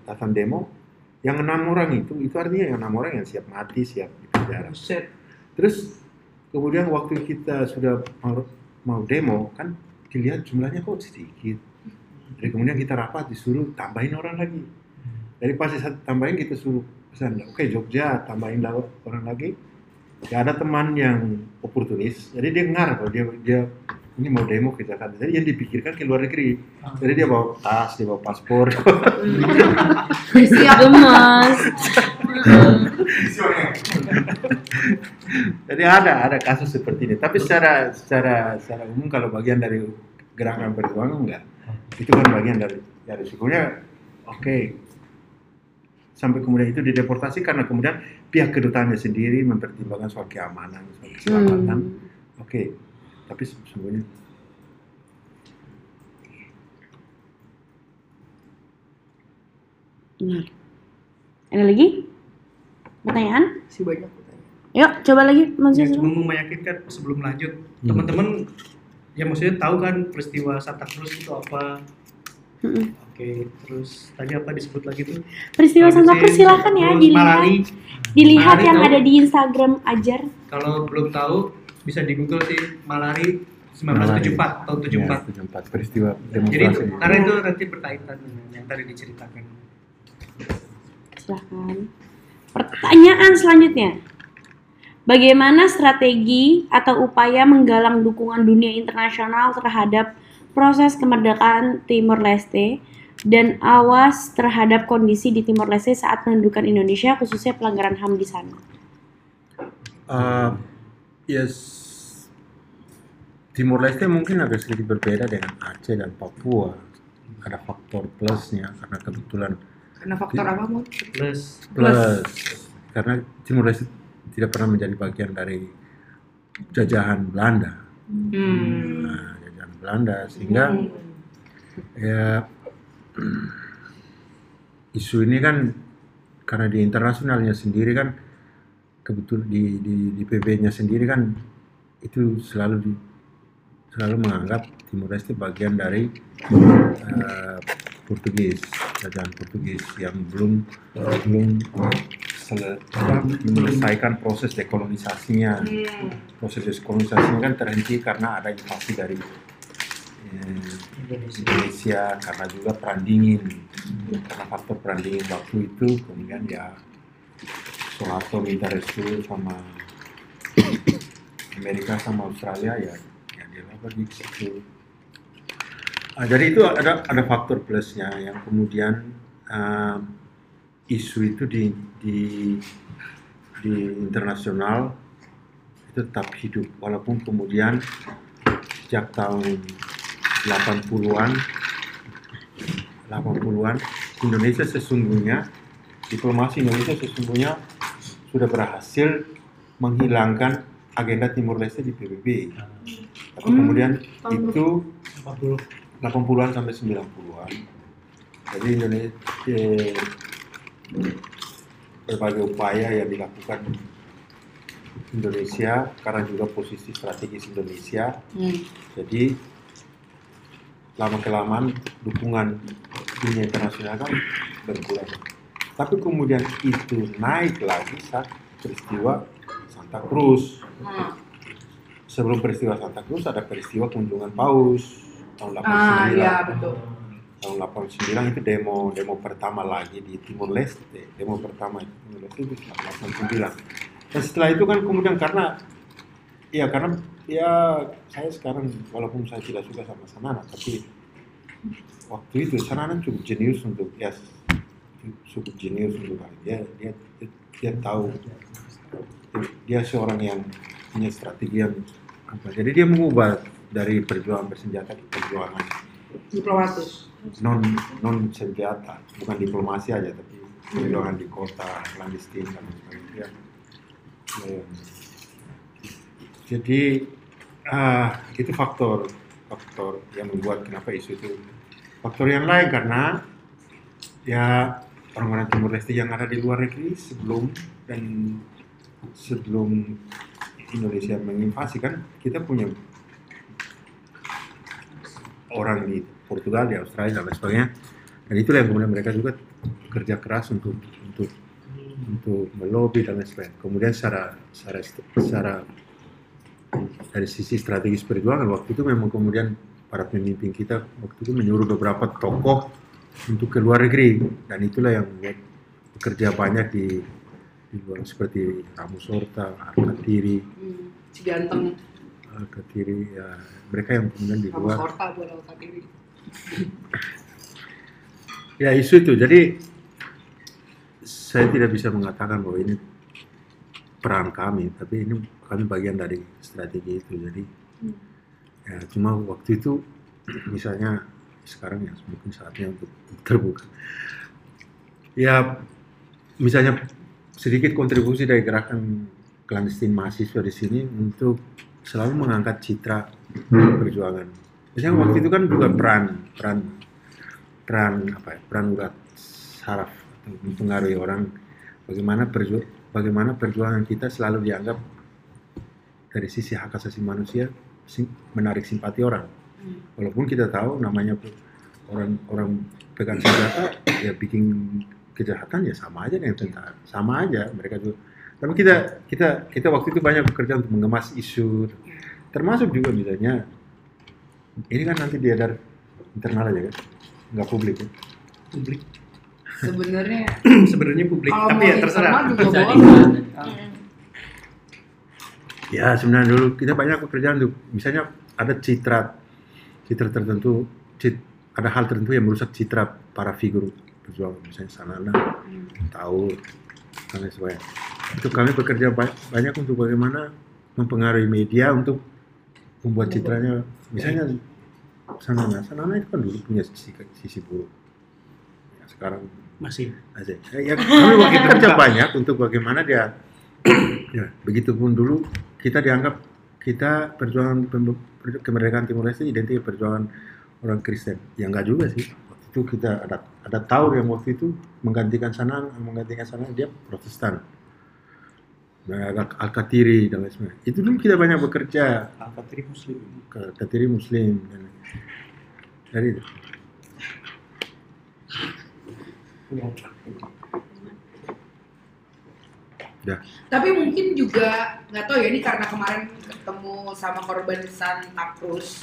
datang demo yang 6 orang itu artinya yang 6 orang yang siap mati siap dipenjara terus kemudian waktu kita sudah mau demo kan dilihat jumlahnya kok sedikit. Jadi kemudian kita rapat disuruh tambahin orang lagi. Jadi pasti tambahin kita suruh pesan, Jogja tambahin orang lagi. Ya ada teman yang oportunis. Jadi dia dengar kalau dia ini mau demo ke Jakarta. Jadi yang dipikirkan ke luar negeri. Jadi dia bawa tas, dia bawa paspor. Siap gemas. Jadi ada kasus seperti ini. Tapi secara umum kalau bagian dari gerakan perjuangan enggak. Itu kan bagian dari sikunya. Sampai kemudian itu dideportasi karena kemudian pihak kedutaannya sendiri mempertimbangkan soal keamanan, soal keselamatan. Tapi sebenarnya benar. Ada lagi? Pertanyaan? Masih banyak pertanyaan. Yuk, coba lagi. Mau meyakinkan sebelum lanjut. Teman-teman, ya maksudnya tahu kan peristiwa Santa Cruz itu apa? Terus tadi apa disebut lagi tuh? Peristiwa Santa Cruz silakan ya dilihat yang tahu. Ada di Instagram Ajar. Kalau belum tahu, bisa di Google sih Malari 1974 tahun 74. Peristiwa demonstrasi. Jadi karena itu nanti berkaitan dengan yang tadi diceritakan. Silakan. Pertanyaan selanjutnya, bagaimana strategi atau upaya menggalang dukungan dunia internasional terhadap proses kemerdekaan Timor Leste dan awas terhadap kondisi di Timor Leste saat mendudukan Indonesia, khususnya pelanggaran HAM di sana. Yes. Timor Leste mungkin agak sedikit berbeda dengan Aceh dan Papua. Ada faktor plusnya karena kebetulan. Karena faktor apa, Mun? Plus. Karena Timor Leste tidak pernah menjadi bagian dari jajahan Belanda. Nah, jajahan Belanda sehingga ya isu ini kan karena di internasionalnya sendiri kan kebetulan di PB-nya sendiri kan itu selalu menganggap Timor Leste bagian dari Portugis, kerajaan Portugis yang belum menyelesaikan proses dekolonisasinya. Proses dekolonisasinya kan terhenti karena ada invasi dari Indonesia, karena juga perang dingin, karena faktor perang dingin waktu itu. Kemudian ya Soeharto minta restu sama Amerika sama Australia ya. Jadi itu ada faktor plusnya yang kemudian isu itu di internasional itu tetap hidup walaupun kemudian sejak tahun 80-an Indonesia sesungguhnya diplomasi Indonesia sesungguhnya sudah berhasil menghilangkan agenda Timor Leste di PBB. Tapi kemudian itu 80-an sampai 90-an. Jadi Indonesia berbagai upaya yang dilakukan Indonesia karena juga posisi strategis Indonesia. Jadi lama-kelamaan dukungan dunia internasional kan berkurang. Tapi kemudian itu naik lagi saat peristiwa Santa Cruz. Sebelum peristiwa Santa Cruz ada peristiwa kunjungan Paus tahun 89. Tahun 89 itu demo pertama lagi di Timor Leste. Demo pertama di Timor Leste itu 89. Dan setelah itu kan kemudian karena saya sekarang walaupun saya tidak suka sama Xanana, tapi waktu itu Xanana cukup jenius untuk dia tahu. Dia seorang yang punya strategi yang apa? Jadi dia mengubah dari perjuangan bersenjata ke perjuangan diplomatis, non senjata, bukan diplomasi aja, tapi perjuangan di kota, clandestin dan sebagainya. Jadi itu faktor yang membuat kenapa isu itu. Faktor yang lain karena ya orang-orang Timor Leste yang ada di luar negeri sebelum Indonesia menginvasi kan kita punya orang di Portugal, di Australia dan sebagainya, dan itulah yang kemudian mereka juga kerja keras untuk melobi dan sebagainya. Kemudian secara dari sisi strategis perjuangan waktu itu memang kemudian para pemimpin kita waktu itu menyuruh beberapa tokoh untuk ke luar negeri, dan itulah yang bekerja banyak di luar seperti Ramus Horta, Alkatiri, Cipinang, Alkatiri, ya mereka yang kemudian di luar. Ramus Horta buat Alkatiri. Ya isu itu, jadi saya tidak bisa mengatakan bahwa ini peran kami, tapi ini kami bagian dari strategi itu. Jadi ya cuma waktu itu misalnya sekarang ya mungkin saatnya untuk terbuka. Ya misalnya sedikit kontribusi dari gerakan clandestin mahasiswa di sini untuk selalu mengangkat citra perjuangan. Biasanya waktu itu kan juga peran urat saraf mempengaruhi orang bagaimana perjuangan kita selalu dianggap dari sisi hak asasi manusia menarik simpati orang. Walaupun kita tahu namanya orang pegang senjata ya bikin kejahatan ya sama aja dengan tentara, sama aja mereka juga. Tapi kita waktu itu banyak bekerja untuk mengemas isu, termasuk juga misalnya ini kan nanti diadar internal aja kan, nggak publik ya. Publik. Sebenarnya publik. Kalau tapi ya terserah. Ya sebenarnya dulu kita banyak bekerja untuk misalnya ada citra citra tertentu, ada hal tertentu yang merusak citra para figur perjuangan, misalnya Xanana, Taur, dan lain sebagainya. Itu kami bekerja banyak untuk bagaimana mempengaruhi media untuk membuat citranya, misalnya Xanana itu kan dulu punya sisi buruk. Ya, sekarang masih. Ya, kami bekerja banyak untuk bagaimana dia, ya, begitupun dulu kita dianggap kita perjuangan kemerdekaan Timor Leste identik perjuangan orang Kristen, ya enggak juga sih. Waktu itu kita ada Taur yang waktu itu menggantikan Xanana, dia Protestan. Dan ada Alkatiri dan lain sebagainya. Itu dulu kita banyak bekerja. Alkatiri Muslim. Dari itu. Ya. Tapi mungkin juga nggak tahu ya, ini karena kemarin ketemu sama korban Santa Cruz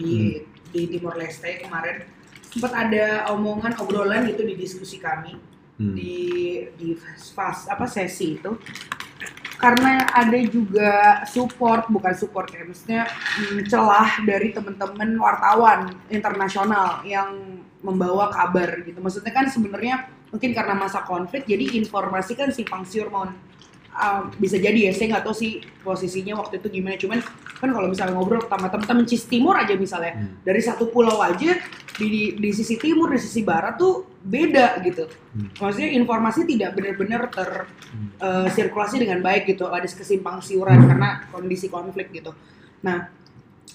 di Timor Leste kemarin, sempat ada obrolan gitu di diskusi kami di sesi itu, karena ada juga bukan support ya, maksudnya celah dari teman-teman wartawan internasional yang membawa kabar gitu. Maksudnya kan sebenarnya mungkin karena masa konflik, jadi informasi kan simpang siur, bisa jadi ya, saya nggak tahu sih posisinya waktu itu gimana, cuman kan kalau misalnya ngobrol sama teman-teman Cis Timur aja misalnya, dari satu pulau aja di sisi timur, di sisi barat tuh beda gitu. Maksudnya informasi tidak benar-benar tersirkulasi dengan baik gitu, ada kesimpang siuran karena kondisi konflik gitu. Nah,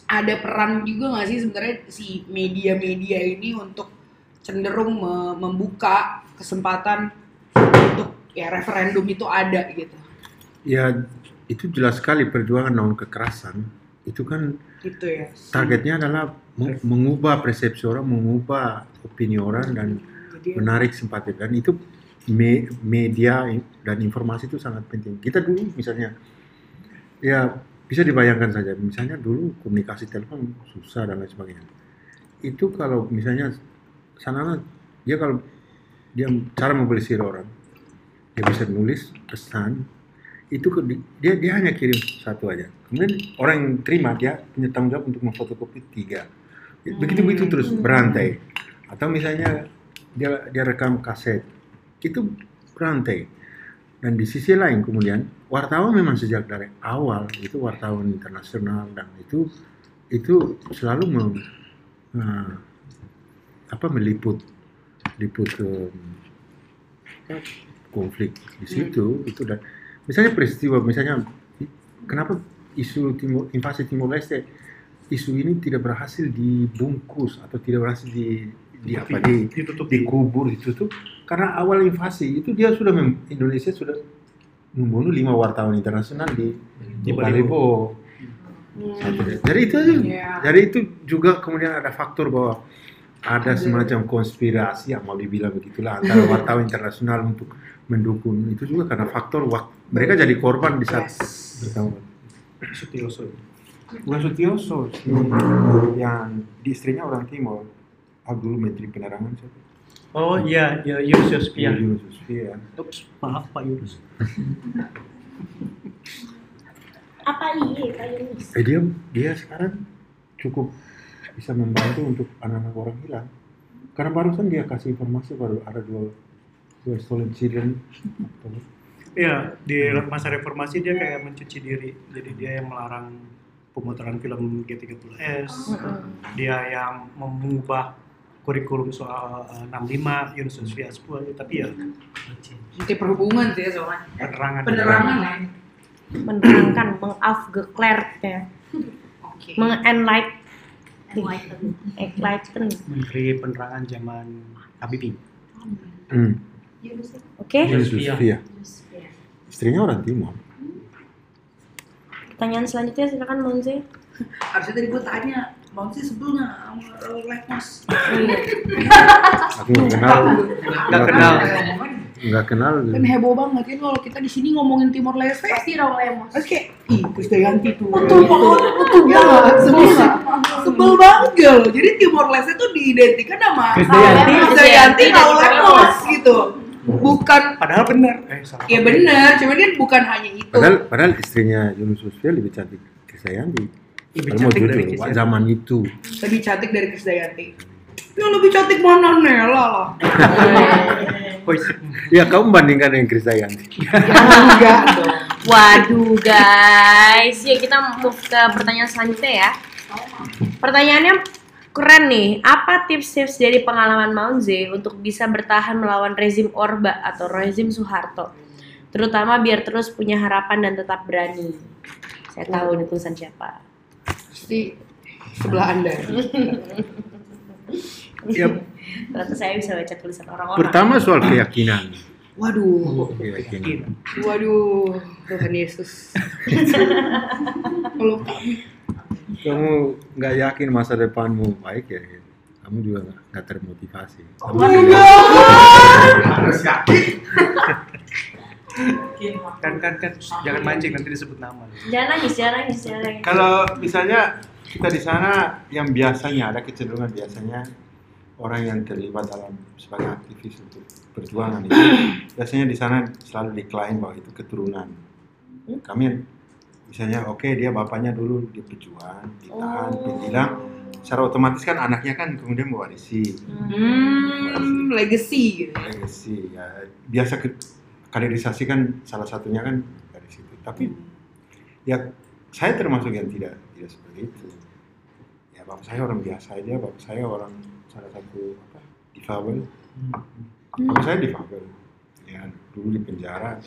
ada peran juga nggak sih sebenarnya si media-media ini untuk cenderung membuka kesempatan untuk ya referendum itu ada gitu? Ya, itu jelas sekali perjuangan non kekerasan itu kan gitu ya. Targetnya adalah mengubah persepsi orang, mengubah opini orang dan menarik simpati, dan itu media dan informasi itu sangat penting. Kita dulu misalnya ya bisa dibayangkan saja, misalnya dulu komunikasi telepon susah dan lain sebagainya. Itu kalau misalnya Xanana, dia kalau dia cara mobilisir orang, dia bisa nulis pesan itu dia hanya kirim satu aja, kemudian orang yang terima dia punya tanggung jawab untuk memfotokopi 3, begitu terus berantai. Atau misalnya dia rekam kaset, itu berantai. Dan di sisi lain kemudian wartawan memang sejak dari awal itu wartawan internasional, dan itu selalu meliput konflik di situ. Itu dan misalnya peristiwa kenapa invasi Timor Leste, isu ini tidak berhasil dibungkus atau tidak berhasil ditutup, karena awal invasi itu dia sudah Indonesia sudah membunuh 5 wartawan internasional di Bali. Jadi itu juga kemudian ada faktor bahwa ada semacam konspirasi yang mau dibilang begitulah antara wartawan internasional untuk mendukung itu, juga karena faktor mereka jadi korban di saat bertahun. Sutioso yang istrinya orang Timor, dulu Menteri Penerangan siapa? Oh iya, Yusuf Pia. Ups, maaf Pak Yunus. Apa iya Pak Yunus? Dia sekarang cukup bisa membantu untuk anak-anak orang hilang, karena barusan dia kasih informasi baru ada 2 stolen children. Iya, di masa reformasi dia kayak mencuci diri, jadi dia yang melarang pemutaran film G30S, dia yang mengubah kurikulum soal 65 Yunus Fiaspo, tapi ya nanti perhubungan sih soalnya penerangan mengafgeklernya, mengenlighten Menteri Penerangan zaman Habibie. Oke. Yusufia. Istrinya orang Timor. Pertanyaan selanjutnya silakan Maun Zé. Harusnya tadi gue tanya Maun Zé sebelumnya Mas. Aku nggak kenal. Kan heboh banget ya kalau kita di sini ngomongin Timor Leste pasti orang Lemos. Oke. Ih, Krisdayanti tuh. Betul banget. Sebel banget ya loh. Jadi Timor Leste tuh diidentikan sama Krisdayanti orang Lemos gitu. Bukan, padahal benar. Ya benar, cuman dia bukan hanya itu. Padahal istrinya Yunus Susilo lebih cantik Krisdayanti. Lebih cantik dari Krisdayanti zaman itu. Lebih cantik dari Krisdayanti. Yang lebih cantik mana Nela lah. Ya kamu bandingkan dengan Krisdayanti. Enggak dong. Waduh guys, ya kita move ke pertanyaan selanjutnya ya. Pertanyaannya keren nih. Apa tips-tips dari pengalaman Maun Zé untuk bisa bertahan melawan rezim Orba atau rezim Soeharto? Terutama biar terus punya harapan dan tetap berani. Saya tahu ini tulisan siapa. Pasti sebelah Anda. Yep. Ternyata saya bisa baca tulisan orang-orang. Pertama soal keyakinan. Waduh, keyakinan. Waduh, Tuhan Yesus. Kalau kamu nggak yakin masa depanmu baik ya, kamu juga nggak termotivasi. Oh harus yakin. Kan, jangan mancing nanti disebut nama. Jangan nangis. Kalau misalnya kita di sana yang biasanya ada kecenderungan biasanya orang yang terlibat dalam sebagai aktivis untuk perjuangan itu biasanya di sana selalu diklaim bahwa itu keturunan. Kami misalnya oke, dia bapaknya dulu dia pejuang, ditahan, ditilang, secara otomatis kan anaknya kan kemudian mewarisi. Legacy gitu. Legacy ya biasa kaderisasi kan salah satunya kan dari situ. Tapi ya saya termasuk yang tidak seperti itu. Ya bapak saya orang biasa aja, bapak saya orang salah satu difabel. Bapak saya difabel, ya dulu di penjara,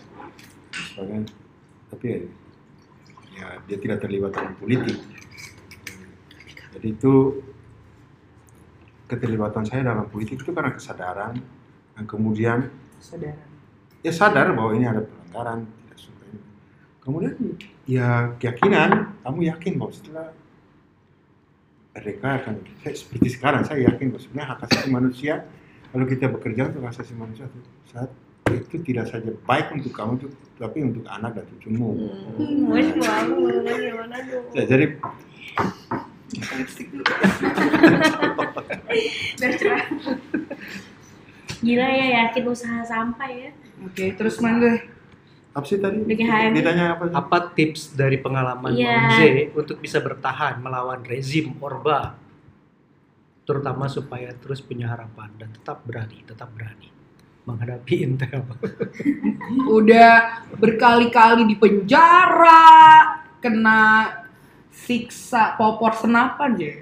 soalnya, tapi ya dia tidak terlibat dalam politik. Jadi itu keterlibatan saya dalam politik itu karena kesadaran dan kemudian ya sadar bahwa ini ada pelanggaran, tidak suka ini. Kemudian ya keyakinan, kamu yakin bahwa setelah mereka akan seperti sekarang saya yakin bahwa sebenarnya hak asasi manusia kalau kita bekerja untuk hak asasi manusia saat itu tidak saja baik untuk kamu tapi untuk anak dan cucumu. Jadi bercerah. Gila ya yakin usaha sampai ya. Oke, terus mana? Apa sih tadi? Ditanya apa? Apa tips dari pengalaman Maun Zé untuk bisa bertahan melawan rezim Orba, terutama supaya terus punya harapan dan tetap berani menghadapi intel. Udah berkali-kali di penjara, kena siksa popor senapan ya.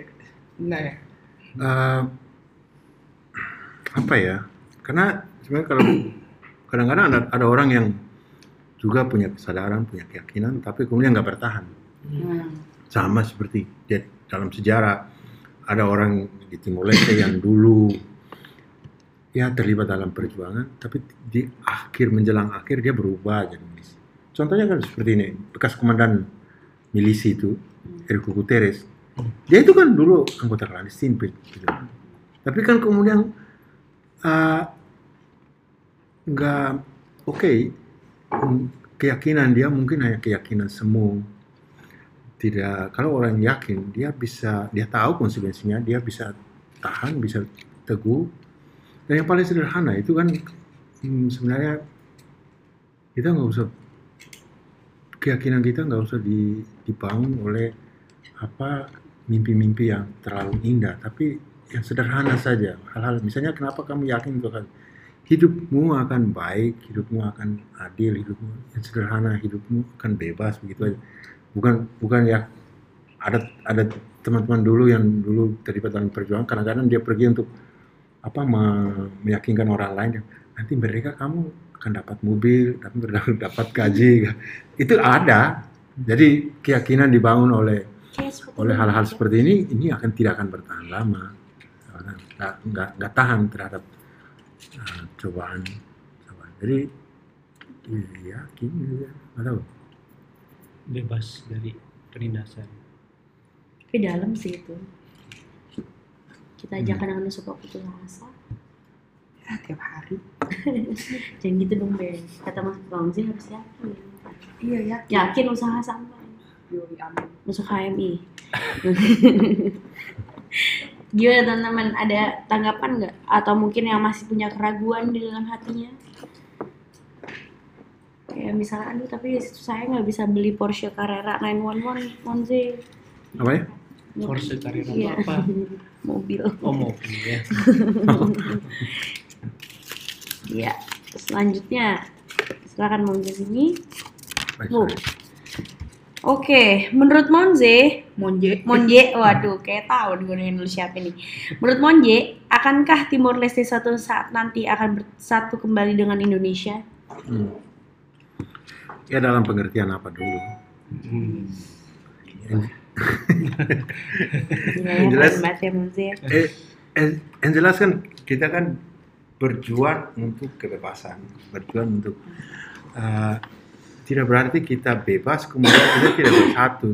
Nah, apa ya? Karena sebenarnya kalau kadang-kadang ada orang yang juga punya kesadaran, punya keyakinan, tapi kemudian nggak bertahan. Sama seperti dalam sejarah, ada orang di Timor Leste yang dulu ya terlibat dalam perjuangan, tapi di akhir menjelang akhir dia berubah jadi milisi. Contohnya kan seperti ini, bekas komandan milisi itu, Eriko Guterres, dia itu kan dulu anggota klandestin, gitu. Tapi kan kemudian nggak oke. Keyakinan dia mungkin hanya keyakinan semu. Tidak, kalau orang yakin dia tahu konsekuensinya, dia bisa tahan, bisa teguh. Dan yang paling sederhana itu kan sebenarnya kita nggak usah, keyakinan kita nggak usah dibangun oleh mimpi-mimpi yang terlalu indah, tapi yang sederhana saja. Hal-hal misalnya kenapa kamu yakin untuk hidupmu akan baik, hidupmu akan adil, hidupmu yang sederhana, hidupmu akan bebas begitu aja. Bukan ya ada teman-teman dulu yang dulu terlibat dalam perjuangan kadang-kadang dia pergi untuk meyakinkan orang lain yang nanti mereka kamu akan dapat mobil, dapat gaji. Itu ada. Jadi keyakinan dibangun oleh hal-hal seperti ini akan tidak akan bertahan lama. Nggak tahan terhadap cobaan. Jadi yakin nggak tahu. Bebas dari penindasan. Tapi dalam sih itu. Kita aja kadang-kadang suka putus asa. Ya, tiap hari. Jangan gitu dong, Ben. Kata Mas Maun Zé harus yakin. Iya, yakin. Yakin usaha sampai. Yoi, amin. Masuk HMI. Gimana teman-teman? Ada tanggapan nggak? Atau mungkin yang masih punya keraguan di dalam hatinya? Kayak misalnya, aduh tapi saya nggak bisa beli Porsche Carrera 911 Maun Zé. Apa ya? Porsche Carrera ya. Apa? Mobil. Oh, mobil ya. Ya, selanjutnya silakan Maun Zé sini. Oke, menurut Maun Zé, waduh, kayak tahu gue nulis siapa nih. Menurut Maun Zé, akankah Timor Leste suatu saat nanti akan bersatu kembali dengan Indonesia? Ya, dalam pengertian apa dulu? Yang jelas, kan kita kan berjuang untuk kebebasan, berjuang untuk tidak berarti kita bebas kemudian kita tidak bersatu.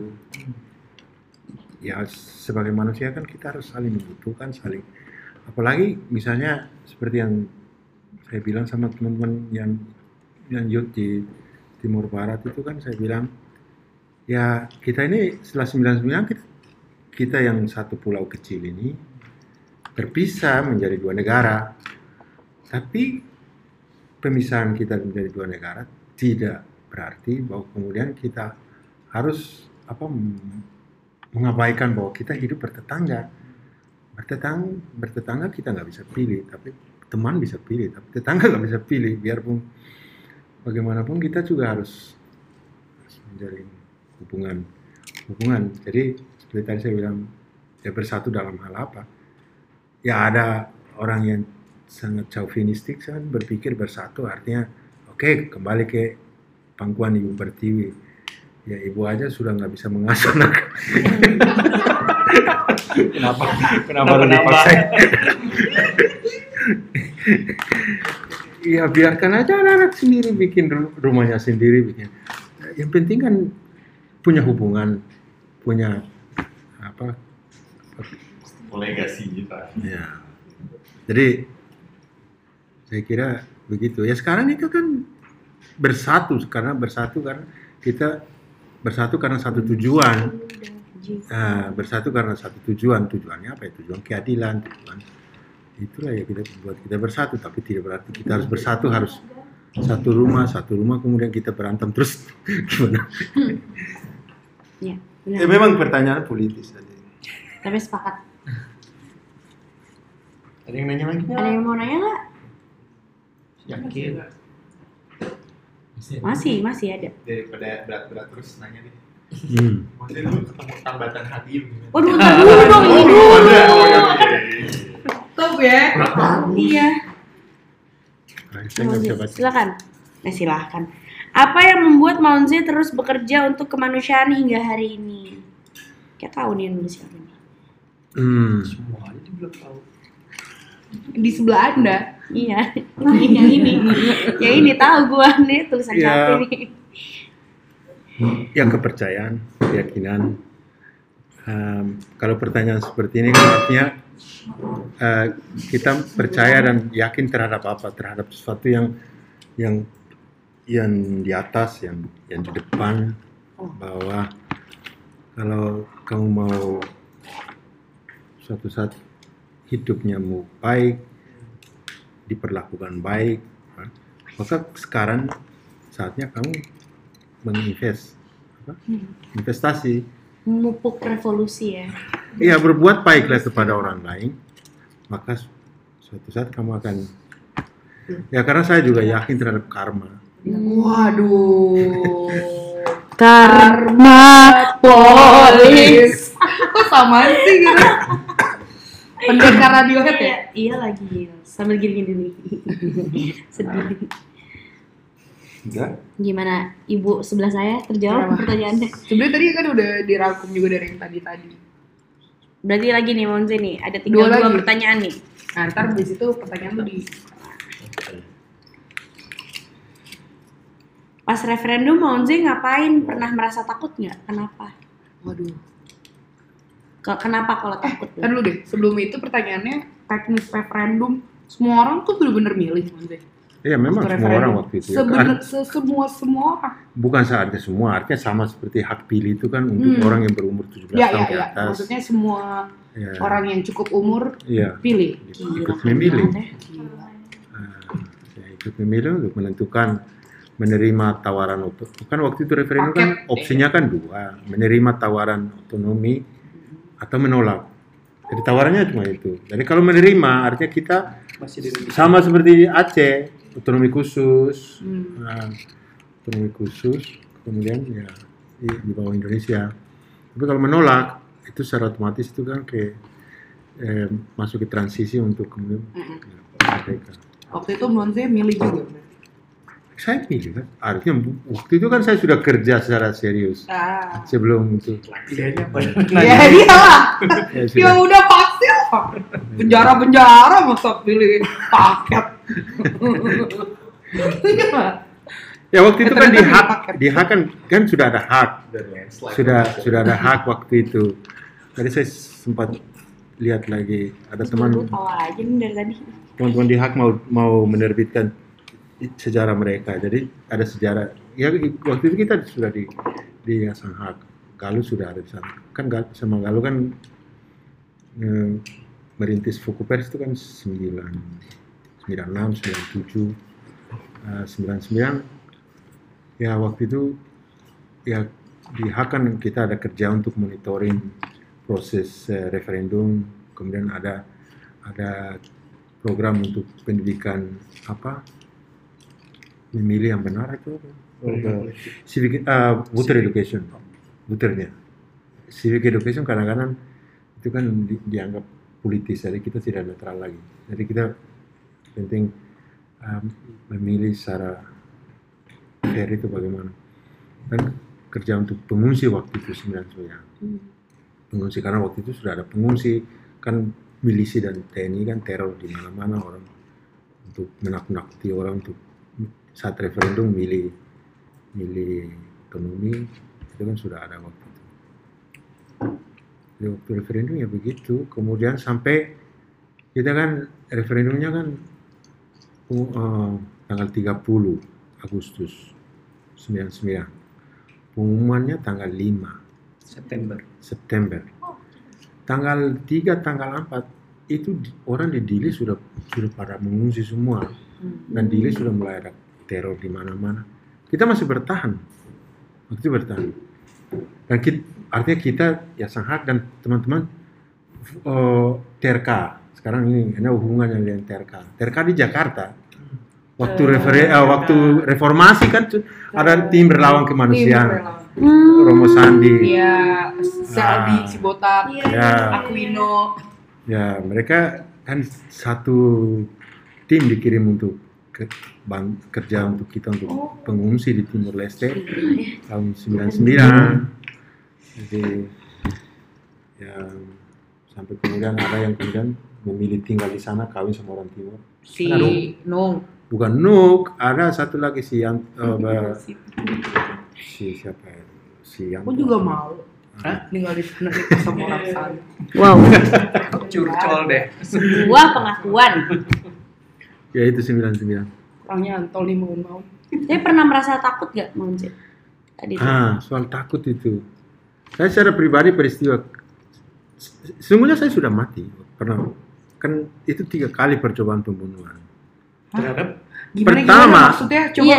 Ya, sebagai manusia kan kita harus saling membutuhkan, saling. Apalagi misalnya seperti yang saya bilang sama teman-teman yang youth di Timur Barat itu kan, saya bilang ya kita ini setelah 99 kita yang satu pulau kecil ini terpisah menjadi dua negara. Tapi pemisahan kita menjadi dua negara tidak berarti bahwa kemudian kita harus mengabaikan bahwa kita hidup bertetangga kita nggak bisa pilih, tapi teman bisa pilih, tapi tetangga nggak bisa pilih. Biarpun bagaimanapun kita juga harus menjalin hubungan. Jadi seperti tadi saya bilang, ya bersatu dalam hal apa? Ya ada orang yang sangat chauvinistik kan berpikir bersatu artinya oke, kembali ke pangkuan Ibu Pertiwi, ya ibu aja sudah nggak bisa mengasuh anak. kenapa dipaksain? Ya biarkan aja anak-anak sendiri bikin rumahnya sendiri, bikin. Yang penting kan punya hubungan, punya apa? Legasi kita. Ya. Jadi saya kira begitu. Ya sekarang itu kan bersatu karena kita bersatu karena satu tujuan, tujuannya apa ya, tujuan keadilan, tujuan itulah ya kita buat kita bersatu. Tapi tidak berarti kita harus bersatu, harus satu rumah kemudian kita berantem terus. Gimana ya, memang pertanyaan politis tadi, tapi sepakat. Ada yang nanya lagi? Ada yang mau nanya nggak? Yakin masih ada. Daripada berat-berat terus nanya nih. Maksudnya lu ketemu tambatan Habib. Waduh, bentar dulu dong, ini dulu. Top ya. Iya. Silakan. Nah, silakan. Apa yang membuat Maun Zé terus bekerja untuk kemanusiaan hingga hari ini? Kita tahu nih nulis siapa nih. Semuanya belum tahu. Di sebelah Anda. Iya, yang ini tahu gua nih tulisan ya, ini. Yang kepercayaan, keyakinan. Kalau pertanyaan seperti ini kan artinya kita percaya dan yakin terhadap sesuatu yang di atas, yang di depan, bahwa kalau kamu mau suatu saat hidupnyamu baik, diperlakukan baik, maka sekarang saatnya kamu investasi, memupuk revolusi ya. Iya, berbuat baiklah kepada orang lain, maka suatu saat kamu akan ya, karena saya juga yakin terhadap karma. Waduh, karma polis. Kok sama sih gitu? Pendekar Radiohead ya? Iya lagi, sambil gini-gini. Sedih. Enggak? Gimana ibu sebelah saya terjawab pertanyaannya? Sebenarnya tadi kan udah dirangkum juga dari yang tadi. Berarti lagi nih Maun Zé nih, ada 32 pertanyaan nih. Nah ntar di situ pertanyaan di pas referendum Maun Zé ngapain? Pernah merasa takut nggak? Kenapa? Waduh. Kenapa kalau takut? Kan dulu deh, sebelum itu pertanyaannya teknis referendum. Semua orang tuh bener-bener milih Maun Zé. Iya memang semua orang waktu itu. Semua orang. Bukan saatnya semua, artinya sama seperti hak pilih itu kan untuk orang yang berumur 17 tahun ke atas. Maksudnya semua orang yang cukup umur pilih. Ikut memilih. Ikut memilih untuk menentukan menerima tawaran otonomi, kan waktu itu referendum kan opsinya kan dua, menerima tawaran otonomi atau menolak. Jadi tawarannya cuma itu. Jadi kalau menerima artinya kita sama seperti Aceh, otonomi khusus, otonomi khusus, kemudian ya di bawah Indonesia. Tapi kalau menolak itu secara otomatis itu kan kayak masuk ke transisi untuk kemudian mereka. Waktu itu Maun Zé milih juga. Saya pilih kan, artinya waktu itu kan saya sudah kerja secara serius sebelum itu. Iya iyalah, dia udah pasti lah, penjara-penjara masa pilih paket. Ya waktu itu kan di hak kan sudah ada hak, sudah ada hak waktu itu. Tadi saya sempat lihat lagi ada teman-teman di hak mau menerbitkan sejarah mereka, jadi ada sejarah ya waktu itu kita sudah di Yayasan Hak, Galuh sudah ada di sana kan, sama Galuh kan merintis Fuku Pers itu kan 96, 97, 99 ya waktu itu ya di Hak kan kita ada kerja untuk monitoring proses referendum, kemudian ada program untuk pendidikan apa memilih yang benar itu civic voter education, voternya civic education kadang-kadang itu kan dianggap politis, jadi kita tidak netral lagi, jadi kita penting memilih secara fair itu bagaimana. Dan kerja untuk pengungsi waktu itu 99 pengungsi, karena waktu itu sudah ada pengungsi kan, milisi dan TNI kan teror di mana-mana, orang untuk menak-nakuti orang untuk saat referendum milih ekonomi itu kan sudah ada waktu itu. Jadi waktu referendum ya begitu, kemudian sampai kita kan referendumnya kan tanggal 30 Agustus 99, pengumumannya tanggal 5 September. Tanggal 3, tanggal 4 itu orang di Dili sudah pada mengungsi semua, dan Dili sudah mulai ada teror di mana-mana. Kita masih bertahan. Masih bertahan. Dan kita, artinya kita ya Sanghak dan teman-teman TRK. Sekarang ini ada hubungannya dengan TRK. TRK di Jakarta. Waktu reformasi kan ada tim berlawan kemanusiaan. Romo Sandi. Iya, Selby Cibotak, Aquino. Ya, mereka kan satu tim dikirim untuk kerja untuk kita untuk pengungsi di Timor Leste tahun 99. Jadi ya sampai kemudian ada yang kemudian memilih tinggal di sana, kawin sama orang Timor. Si Nung. Bukan Nuk, ada satu lagi si yang si siapa ya? Si yang. Aku juga mau. Hah? Tinggal di sana sama orang sana. Wow. Curcol deh. Sebuah pengakuan. Ya itu 99. Orangnya antol nih mohon mau. Saya pernah merasa takut gak Maun Zé? Tadi soal takut itu. Saya secara pribadi peristiwa sesungguhnya saya sudah mati pernah. Kan itu 3 kali percobaan pembunuhan. Terhadap pertama maksudnya coba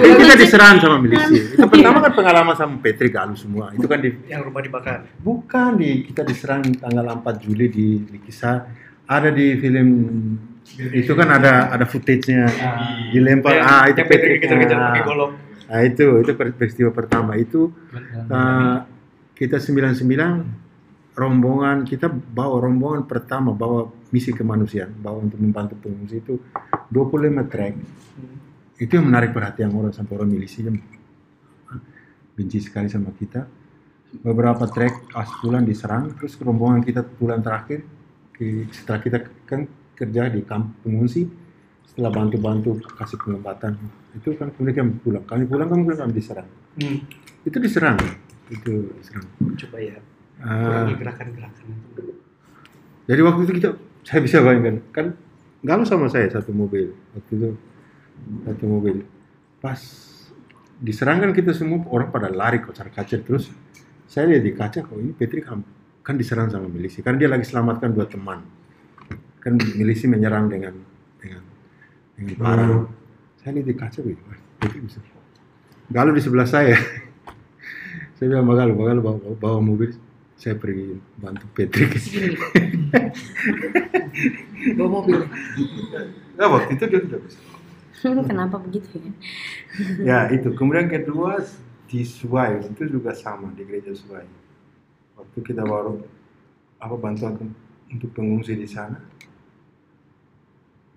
kita diserang sama milisi. Itu pertama kan pengalaman sama Petri Galuh semua. Itu kan di yang rumah dibakar. Bukan di kita diserang tanggal 4 Juli di kisah ada di film itu kan ada footage-nya dilempar itu Petri kejar-kejar pakai golok. Nah itu peristiwa pertama itu kita 99 rombongan, kita bawa rombongan pertama bawa misi kemanusiaan, bawa untuk membantu pengungsi itu 25 trek. Itu yang menarik perhatian orang sampai orang milisi yang benci sekali sama kita. Beberapa trek aspulan diserang, terus rombongan kita bulan terakhir setelah kita kan kerja di kamp pengungsi, setelah bantu-bantu kasih penempatan itu kan kemudian kami pulang diserang. Itu diserang coba ya gerakan-gerakan itu. Jadi waktu itu saya bisa bayangkan kan Galuh sama saya satu mobil waktu itu, pas diserang kan kita semua orang pada lari kocar-kacir, terus saya lihat di kaca kok ini Petri kan diserang sama milisi kan, dia lagi selamatkan 2 teman kan milisi menyerang dengan parang. Saya lihat di kaca gitu, Galuh di sebelah saya. Saya bilang, Galuh bawa mobil, saya pergi bantu Patrick. Bawa mobil. Nah, waktu itu dia sudah bisa. Kenapa begitu ya? Ya itu. Kemudian kedua di Suwai itu juga sama, di gereja Suwai. Waktu kita baru bantuan untuk pengungsi di sana.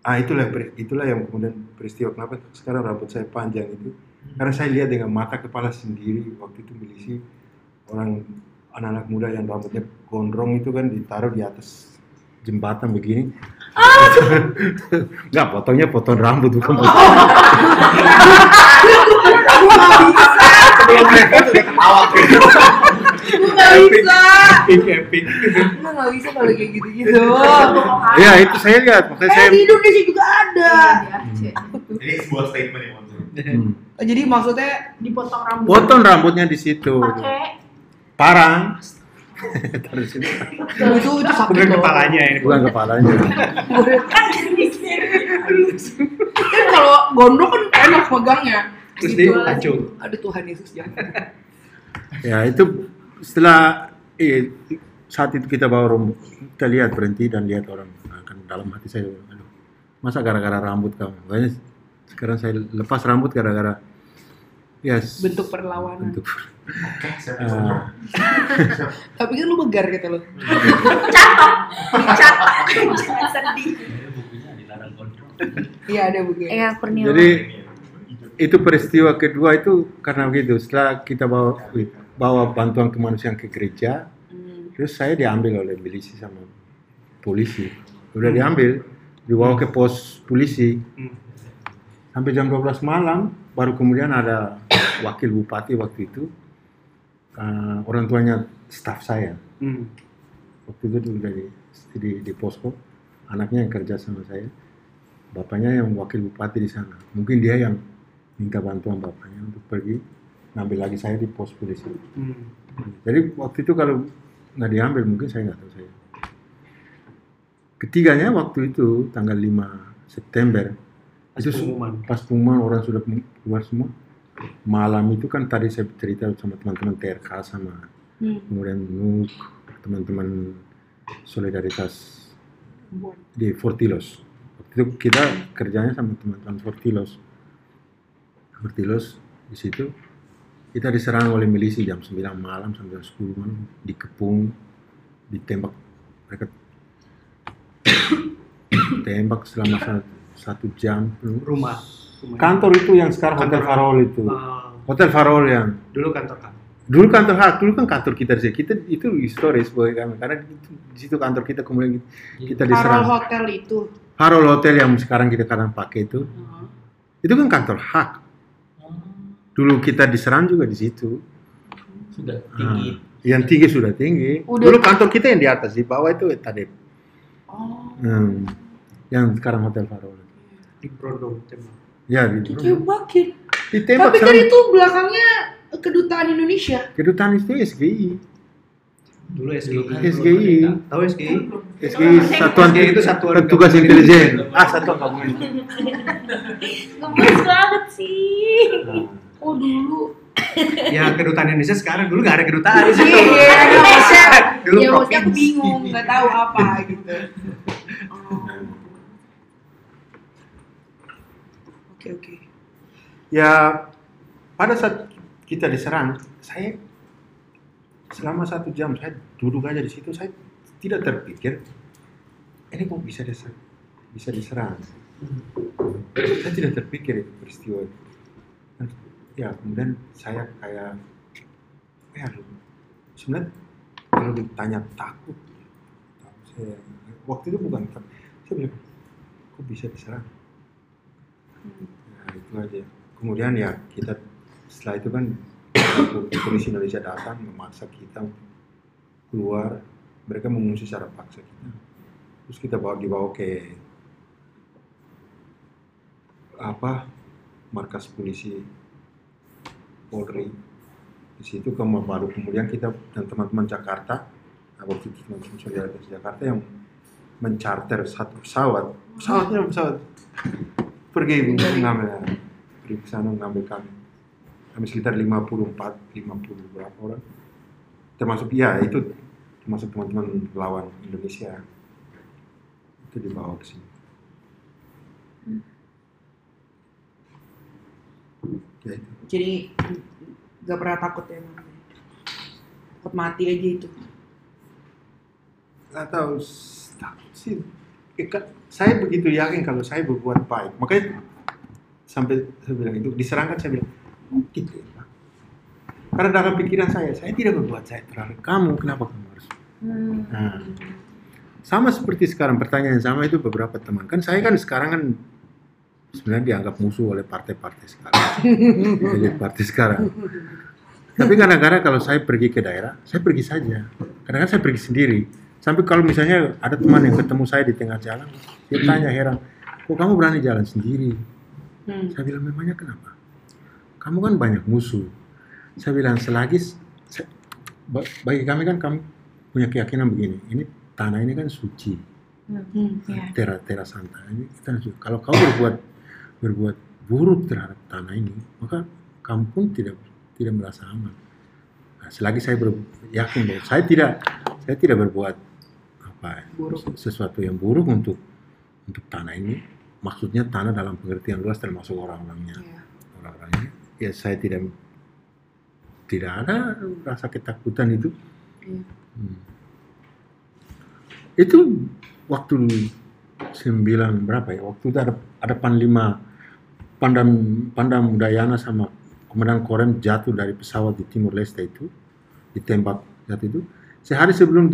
Itulah yang kemudian peristiwa kenapa sekarang rambut saya panjang itu, karena saya lihat dengan mata kepala sendiri waktu itu milisi orang anak-anak muda yang rambutnya gondrong itu kan ditaruh di atas jembatan begini. Nggak, potong rambut bukan potong. Sebelum mereka sudah ketawa gitu. Epic. Lu nggak bisa kalau kayak gitu-gitu. Ya itu saya lihat. Maksudnya saya di Indonesia juga ada. Jadi sebuah statement yang maksud. Jadi maksudnya dipotong rambut. Potong rambutnya di situ. Pakai parang. Taruh di situ. Itu sakit kepalanya ini. Bukan kepalanya. Kan mikir. Kan kalau gondrong kan enak megangnya. Terus dia acung. Aduh Tuhan Yesus jangan. Ya itu setelah saat itu kita bawa rambut, kita lihat berhenti dan lihat orang akan dalam hati saya, aduh, masa gara-gara rambut kamu, makanya sekarang saya lepas rambut gara-gara yes, bentuk perlawanan. Tapi kan lu begar gitu lo, catok, jangan sedih. Iya ada bukunya. Jadi itu peristiwa kedua itu karena begitu. Setelah kita bawa bantuan kemanusiaan ke gereja, terus saya diambil oleh milisi sama polisi. Udah diambil, dibawa ke pos polisi. Sampai jam 12 malam, baru kemudian ada wakil bupati waktu itu, orang tuanya staf saya. Waktu itu udah di posko, anaknya yang kerja sama saya, bapaknya yang wakil bupati di sana. Mungkin dia yang minta bantuan bapaknya untuk pergi. Ngambil lagi saya di pos polisi. Jadi waktu itu kalau nggak diambil mungkin saya nggak tahu saya. Ketiganya waktu itu tanggal 5 September itu pas pengumuman orang sudah keluar semua. Malam itu kan tadi saya cerita sama teman-teman TRK sama kemudian NUK, teman-teman solidaritas di Fortilos. Waktu itu kita kerjanya sama teman-teman Fortilos di situ. Kita diserang oleh milisi jam 9 malam sampai jam 10 malam, dikepung, ditembak, mereka tembak selama 1 jam. Rumah. Kantor itu yang sekarang kantor Hotel Farol itu. Hotel Farol yang dulu kan kantor kita di situ. Kita itu historis bagi kami karena di situ kantor kita kemudian kita diserang. Farol Hotel itu. Farol Hotel yang sekarang kita kadang pakai itu. Itu kan kantor hak. Dulu kita diserang juga di situ. Sudah tinggi. Yang tinggi sudah tinggi. Udah. Dulu kantor kita yang di atas, di bawah itu Tadep. Yang sekarang Hotel Farol. Di Brondong tembak. Ya, di Brondong. Ditembak. Tapi kan itu belakangnya kedutaan Indonesia. Kedutaan itu SGI. Dulu SGI. Tahu SGI? SGI satuan petugas intelijen. Satuan gabungan. Gemes banget sih. Oh dulu. Ya kedutaan Indonesia sekarang, dulu gak ada kedutaan di situ. Iya, Indonesia. Dulu ya, provinsi. Aku bingung, gak tahu apa gitu. Oke. Ya pada saat kita diserang, saya selama 1 jam saya duduk aja di situ, saya tidak terpikir ini kok bisa diserang. Saya tidak terpikir itu peristiwa itu. Ya kemudian saya sebenarnya kalau ditanya takut saya waktu itu bukan takut, saya bilang kok bisa diserang. Nah itu aja. Kemudian ya kita setelah itu kan polisi Indonesia datang memaksa kita keluar, mereka mengungsi secara paksa kita, terus kita dibawa ke markas polisi Polri. Di situ baru kemudian kita dan teman-teman Jakarta, waktu itu teman-teman solidaritas Jakarta yang mencarter satu pesawat pergi mengambil pergi ke sana mengambil kami. Kami sekitar 50 berapa orang. Termasuk, ya itu termasuk teman-teman lawan Indonesia. Itu dibawa ke sini. Ya, itu. Jadi gak pernah takut ya? Takut mati aja itu? Gak tahu, takut sih. Saya begitu yakin kalau saya berbuat baik. Makanya sampai saya bilang itu, diserangkan saya bilang, gitu ya. Karena dalam pikiran saya tidak berbuat saya terhadap kamu, kenapa kamu harus? Nah, sama seperti sekarang, pertanyaan yang sama itu beberapa teman. Kan saya kan sekarang kan sebenarnya dianggap musuh oleh partai-partai sekarang, elit partai sekarang. Tapi kadang-kadang kalau saya pergi ke daerah, saya pergi saja. Kadang-kadang saya pergi sendiri. Sampai kalau misalnya ada teman yang ketemu saya di tengah jalan, dia tanya heran, kok kamu berani jalan sendiri? Saya bilang, memangnya kenapa? Kamu kan banyak musuh. Saya bilang, selagi bagi kami kan kamu punya keyakinan begini, ini tanah ini kan suci, tera-tera santa ini kita suci. Kalau kau berbuat buruk terhadap tanah ini, maka kamu pun tidak merasa aman. Nah, selagi saya yakin bahwa saya tidak berbuat apa buruk. Sesuatu yang buruk untuk tanah ini, maksudnya tanah dalam pengertian luas termasuk orang-orangnya, ya saya tidak ada rasa ketakutan itu. Itu waktu 9 berapa ya? Waktu itu ada panglima Pandam Udayana sama Komandan Korem jatuh dari pesawat di Timor Leste itu, ditembak saat itu. Sehari sebelum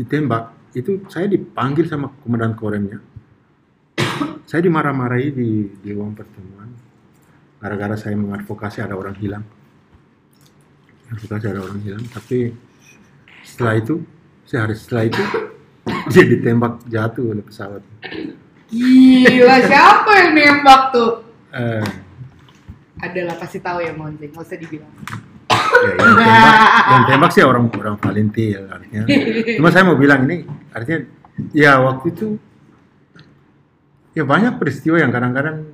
ditembak itu saya dipanggil sama Komandan Koremnya. Saya dimarah-marahi di ruang pertemuan gara-gara saya mengadvokasi ada orang hilang. Tapi sehari setelah itu dia ditembak jatuh oleh pesawat. Gila, siapa yang nembak tuh? Adalah pasti tahu ya Maun Zé, nggak usah dibilang. Ya, yang tembak sih orang Valentil artinya. Cuma saya mau bilang ini artinya ya waktu itu ya banyak peristiwa yang kadang-kadang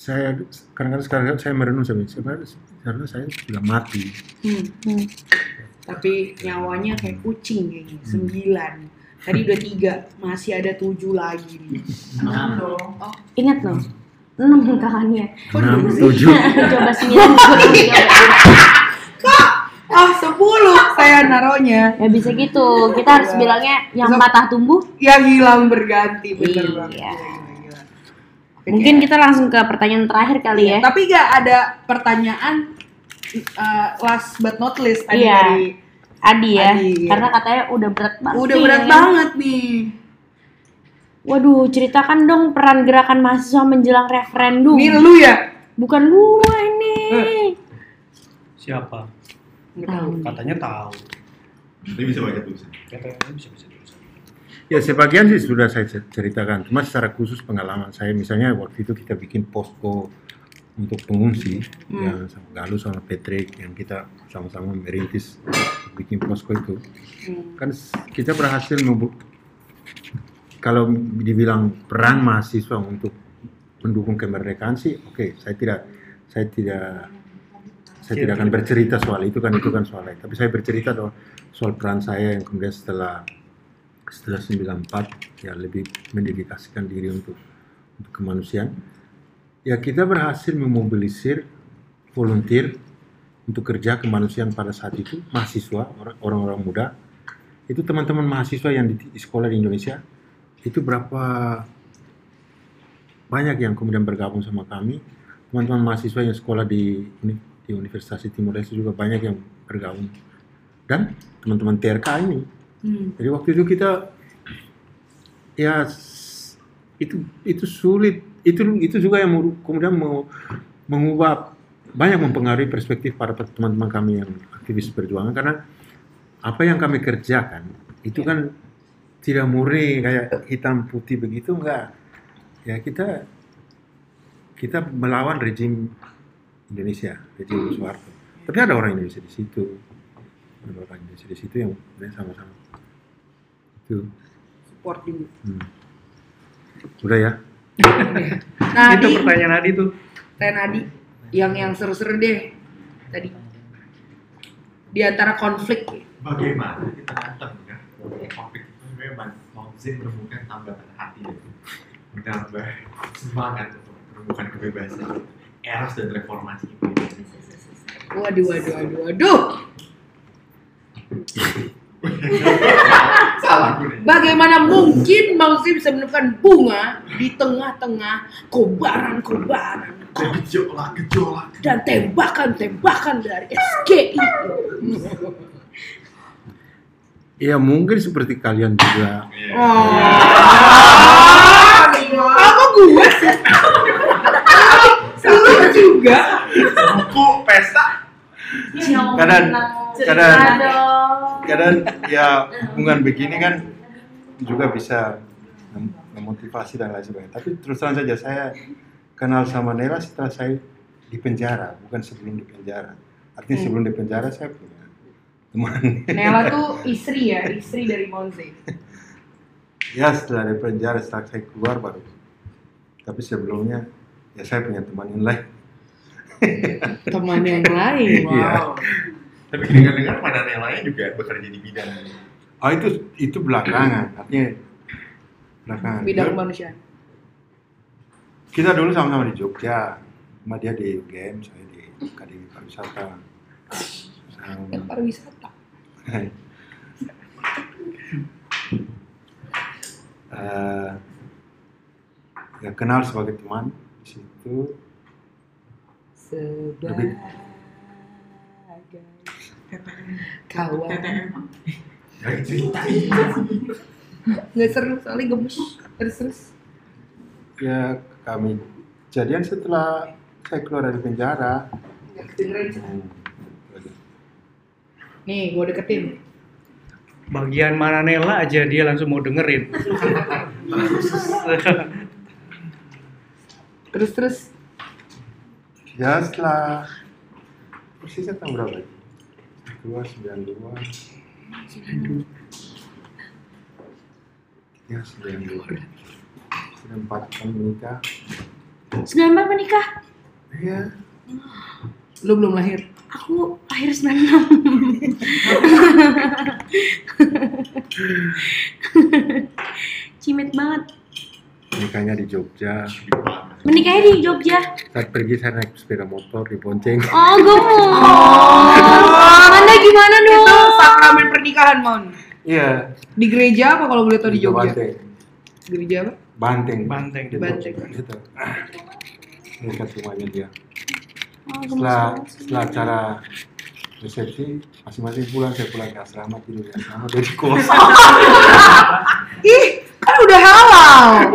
saya merenung sebenarnya saya sudah mati. Tapi nyawanya kayak kucing kayaknya, 9. Tadi udah 3, masih ada 7 lagi nih. Ingat loh, 6 kahannya. 6, 7. Coba 9. Kok? Ah, 10 saya naronya. Ya bisa gitu, kita harus bilangnya yang patah tumbuh. Yang hilang berganti, bener banget. Mungkin kita langsung ke pertanyaan terakhir kali ya. Tapi gak ada pertanyaan last but not least tadi dari Adi ya. Karena katanya udah berat banget. Udah berat banget nih. Waduh, ceritakan dong peran gerakan mahasiswa menjelang referendum. Ini lu ya? Bukan gua ini. Siapa? Tahu. Katanya tahu. Dia bisa baca tulisan. Katanya bisa. Ya sebagian sih sudah saya ceritakan, cuma secara khusus pengalaman saya, misalnya waktu itu kita bikin posko untuk pengungsi yang sama Galuh sama Patrick yang kita sama-sama merintis bikin posko itu, kan kita berhasil kalau dibilang peran mahasiswa untuk mendukung kemerdekaan sih, oke, saya tidak akan bercerita soal itu kan soal lain, tapi saya bercerita soal peran saya yang kemudian setelah 94 ya lebih mendedikasikan diri untuk kemanusiaan. Ya kita berhasil memobilisir volunteer untuk kerja kemanusiaan pada saat itu, mahasiswa, orang-orang muda. Itu teman-teman mahasiswa yang di sekolah di Indonesia, itu berapa banyak yang kemudian bergabung sama kami. Teman-teman mahasiswa yang sekolah di Universitas Timor Leste juga banyak yang bergabung. Dan teman-teman TRK ini. Jadi waktu itu kita ya itu sulit, itu juga yang kemudian mengubah banyak mempengaruhi perspektif para teman-teman kami yang aktivis perjuangan, karena apa yang kami kerjakan itu kan tidak murni kayak hitam putih begitu, enggak ya, kita melawan rejim Indonesia, rejim Soeharto, tapi ada orang Indonesia di situ yang sama-sama itu support juga. Udah ya. Nah, itu pertanyaan Adi tuh. Pertanyaan Adi yang seru-seru deh tadi. Di antara konflik bagaimana kita nantang ya? Konflik itu memang Maun Zé menemukan tambatan hati itu. Menambah semangat untuk menemukan kebebasan, eros dan reformasi. Waduh. Bagaimana mungkin Maun Zé bisa menemukan bunga di tengah-tengah kobaran-kobaran, gejolak dan tembakan dari SGI? Ya mungkin seperti kalian juga. Apa gue sih? Selalu juga. Buku pesta. Kadang ya hubungan begini kan juga bisa memotivasi dan lain sebagainya. Tapi terusan saja saya kenal sama Nela setelah saya di penjara, bukan sebelum di penjara. Artinya sebelum di penjara saya punya teman. Nela tuh istri dari Maun Zé. Ya setelah di penjara, setelah saya keluar baru. Tapi sebelumnya ya saya punya teman yang lain. Teman yang lain, wow. Ya. Tapi dengar-dengar pada Nela juga bekerja di bidang. Oh itu belakangan, artinya belakangan. Bidang kemanusiaan. Kita dulu sama-sama di Jogja, sama dia di UGM, saya di Akademi Pariwisata. Pariwisata. Ya kenal sebagai teman di situ. Sebagai kawan. Nggak seru soalnya gemes terus. Ya. Kami jadian setelah saya keluar dari penjara. Nih, gua deketin. Bagian mana Nela aja dia langsung mau dengerin. Terus. Ya setelah persisnya tahun berapa? 292. Sudah 4 tahun menikah. 94 menikah? Iya. Lu belum lahir? Aku lahir 96. Cimet banget. Menikahnya di Jogja. Saat pergi saya naik sepeda motor dibonceng. Oh, gomo. Anda gimana dong? Itu sakramen pernikahan, Mon. Iya. Di gereja apa kalau boleh tahu di Jogja? Gereja apa? Banteng. Gitu. Dekat rumahnya dia. Setelah acara resepsi, masing-masing pulang, saya pulang ke asrama, tidur di asrama, dia di kos. Ih, kan udah halal.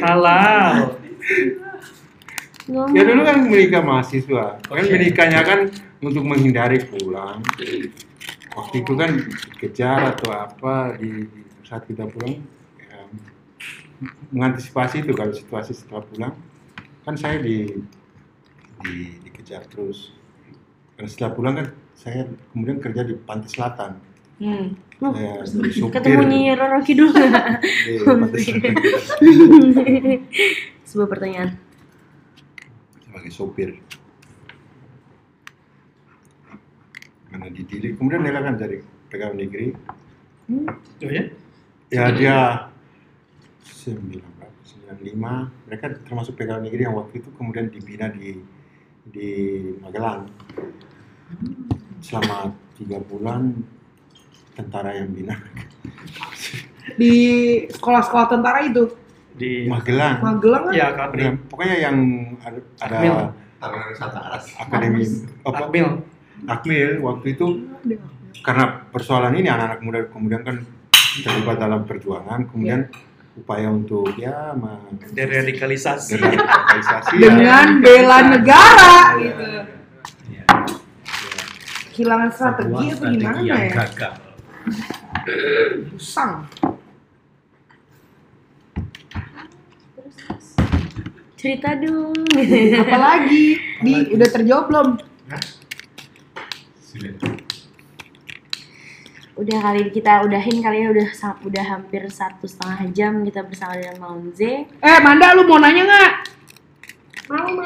Halal. Ya dulu kan menikah mahasiswa, kan menikahnya kan untuk menghindari pulang. Waktu itu kan kejar atau apa di saat kita pulang, ya, mengantisipasi itu kalau situasi setelah pulang, kan saya dikejar terus. Dan setelah pulang kan saya kemudian kerja di Pantai Selatan. Ya, ketemu Nyi Roro Kidul. Sebuah pertanyaan. Sebagai sopir. Karena didiri, kemudian Nela kan dari pegawai negeri. Ya dia 95 mereka termasuk pegawai negeri yang waktu itu kemudian dibina di Magelang selama 3 bulan tentara yang bina di sekolah-sekolah tentara itu di Magelang kan? Ya pokoknya yang ada akademi Akmil waktu itu karena persoalan ini anak-anak muda kemudian kan terlibat dalam perjuangan, kemudian upaya untuk ya deradikalisasi dengan bela negara gitu. Kehilangan strategi apa gimana ya? Usang. Cerita dong. Apalagi? Udah terjawab belum? Silakan. Udah kali kita udahin, kalian udah hampir 1,5 jam kita bersama dengan Maun Zé. Manda, lu mau nanya nggak? Mau.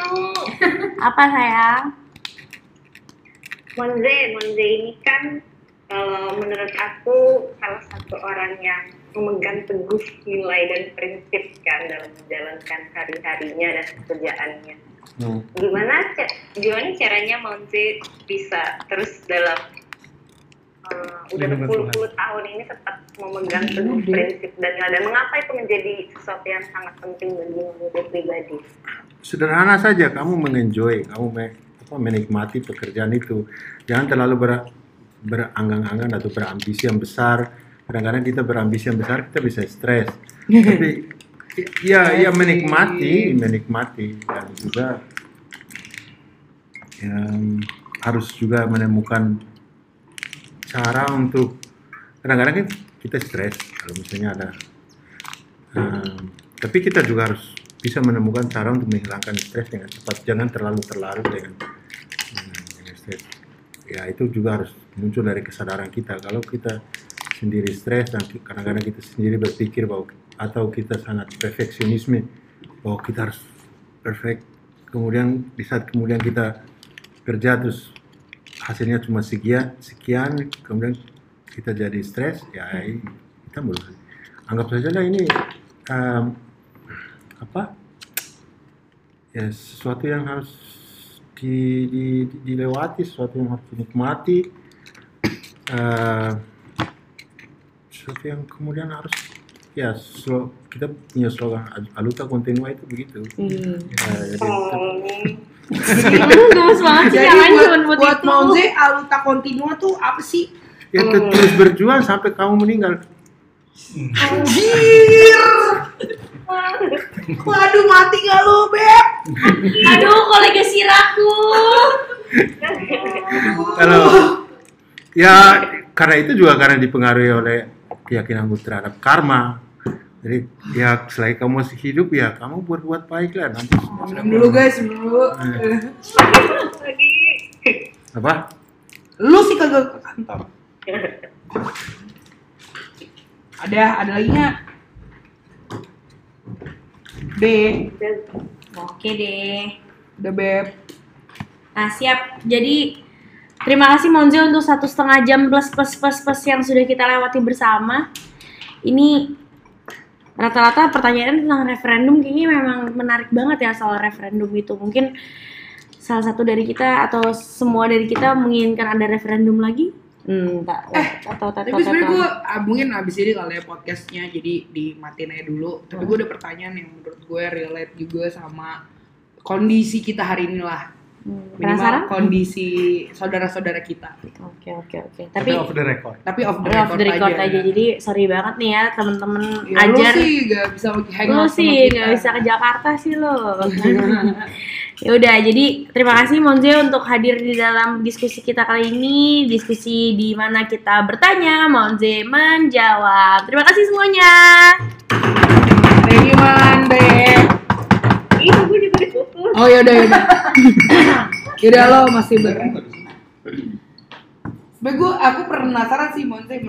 Apa sayang? Maun Zé ini kan menurut aku salah satu orang yang memegang teguh nilai dan prinsip kan dalam menjalankan hari-harinya dan pekerjaannya. Gimana caranya Maun Zé bisa terus dalam udah 10 tahun ini tetap memegang teguh prinsip dan mengapa itu menjadi sesuatu yang sangat penting bagi individu pribadi? Sederhana saja, kamu mengenjoy, kamu menikmati pekerjaan itu. Jangan terlalu beranggang-anggang atau berambisi yang besar. Kadang-kadang kita berambisi yang besar, kita bisa stres. Tapi ya menikmati dan juga yang harus juga menemukan cara untuk, kadang-kadang kita stres kalau misalnya ada, tapi kita juga harus bisa menemukan cara untuk menghilangkan stres dengan cepat, jangan terlalu terlarut dengan stres. Ya itu juga harus muncul dari kesadaran kita. Kalau kita sendiri stres dan kadang-kadang kita sendiri berpikir bahwa, atau kita sangat perfeksionisme bahwa kita harus perfect, kemudian di saat kemudian kita kerja terus hasilnya cuma sekian, kemudian kita jadi stres, ya kita boleh anggap saja lah ini sesuatu yang harus dilewati, sesuatu yang harus dinikmati, sesuatu yang kemudian harus kita punya slogan Aluta Continua itu begitu. Jadi buat Maun Zé, Aluta Continua tuh apa sih? Ya terus berjuang sampai kamu meninggal. Anjir. Waduh, mati gak lu, Beb? Aduh, kolega siraku. Ya karena itu juga karena dipengaruhi oleh keyakinanmu terhadap karma. Jadi ya selagi kamu masih hidup ya kamu buat baiklah nanti. Dulu guys. Lagi. Apa? Lu sih kagak kantor. Ada lagi nggak? Oke deh. Udah Beb. Nah siap. Jadi terima kasih Maun Zé untuk 1,5 jam plus yang sudah kita lewati bersama. Ini rata-rata pertanyaan tentang referendum kayaknya memang menarik banget ya, soal referendum itu. Mungkin salah satu dari kita atau semua dari kita menginginkan ada referendum lagi. Tapi sebenernya gue mungkin abis ini kali ya podcastnya, jadi dimatiin aja dulu. Tapi gue ada pertanyaan yang menurut gue relate juga sama kondisi kita hari ini lah. Minimal kondisi saudara-saudara kita. Oke. Tapi off the record aja. Jadi sorry banget nih ya temen-temen ya, ajar. Lu sih gak bisa hangout sama kita. Gak bisa ke Jakarta sih lo. Ya udah, jadi terima kasih Maun Zé untuk hadir di dalam diskusi kita kali ini. Diskusi di mana kita bertanya, Maun Zé menjawab. Terima kasih semuanya. Thank you Maun Zé. Oh yaudah. Yaudah lo masih bener. Aku penasaran sih Maun Zé.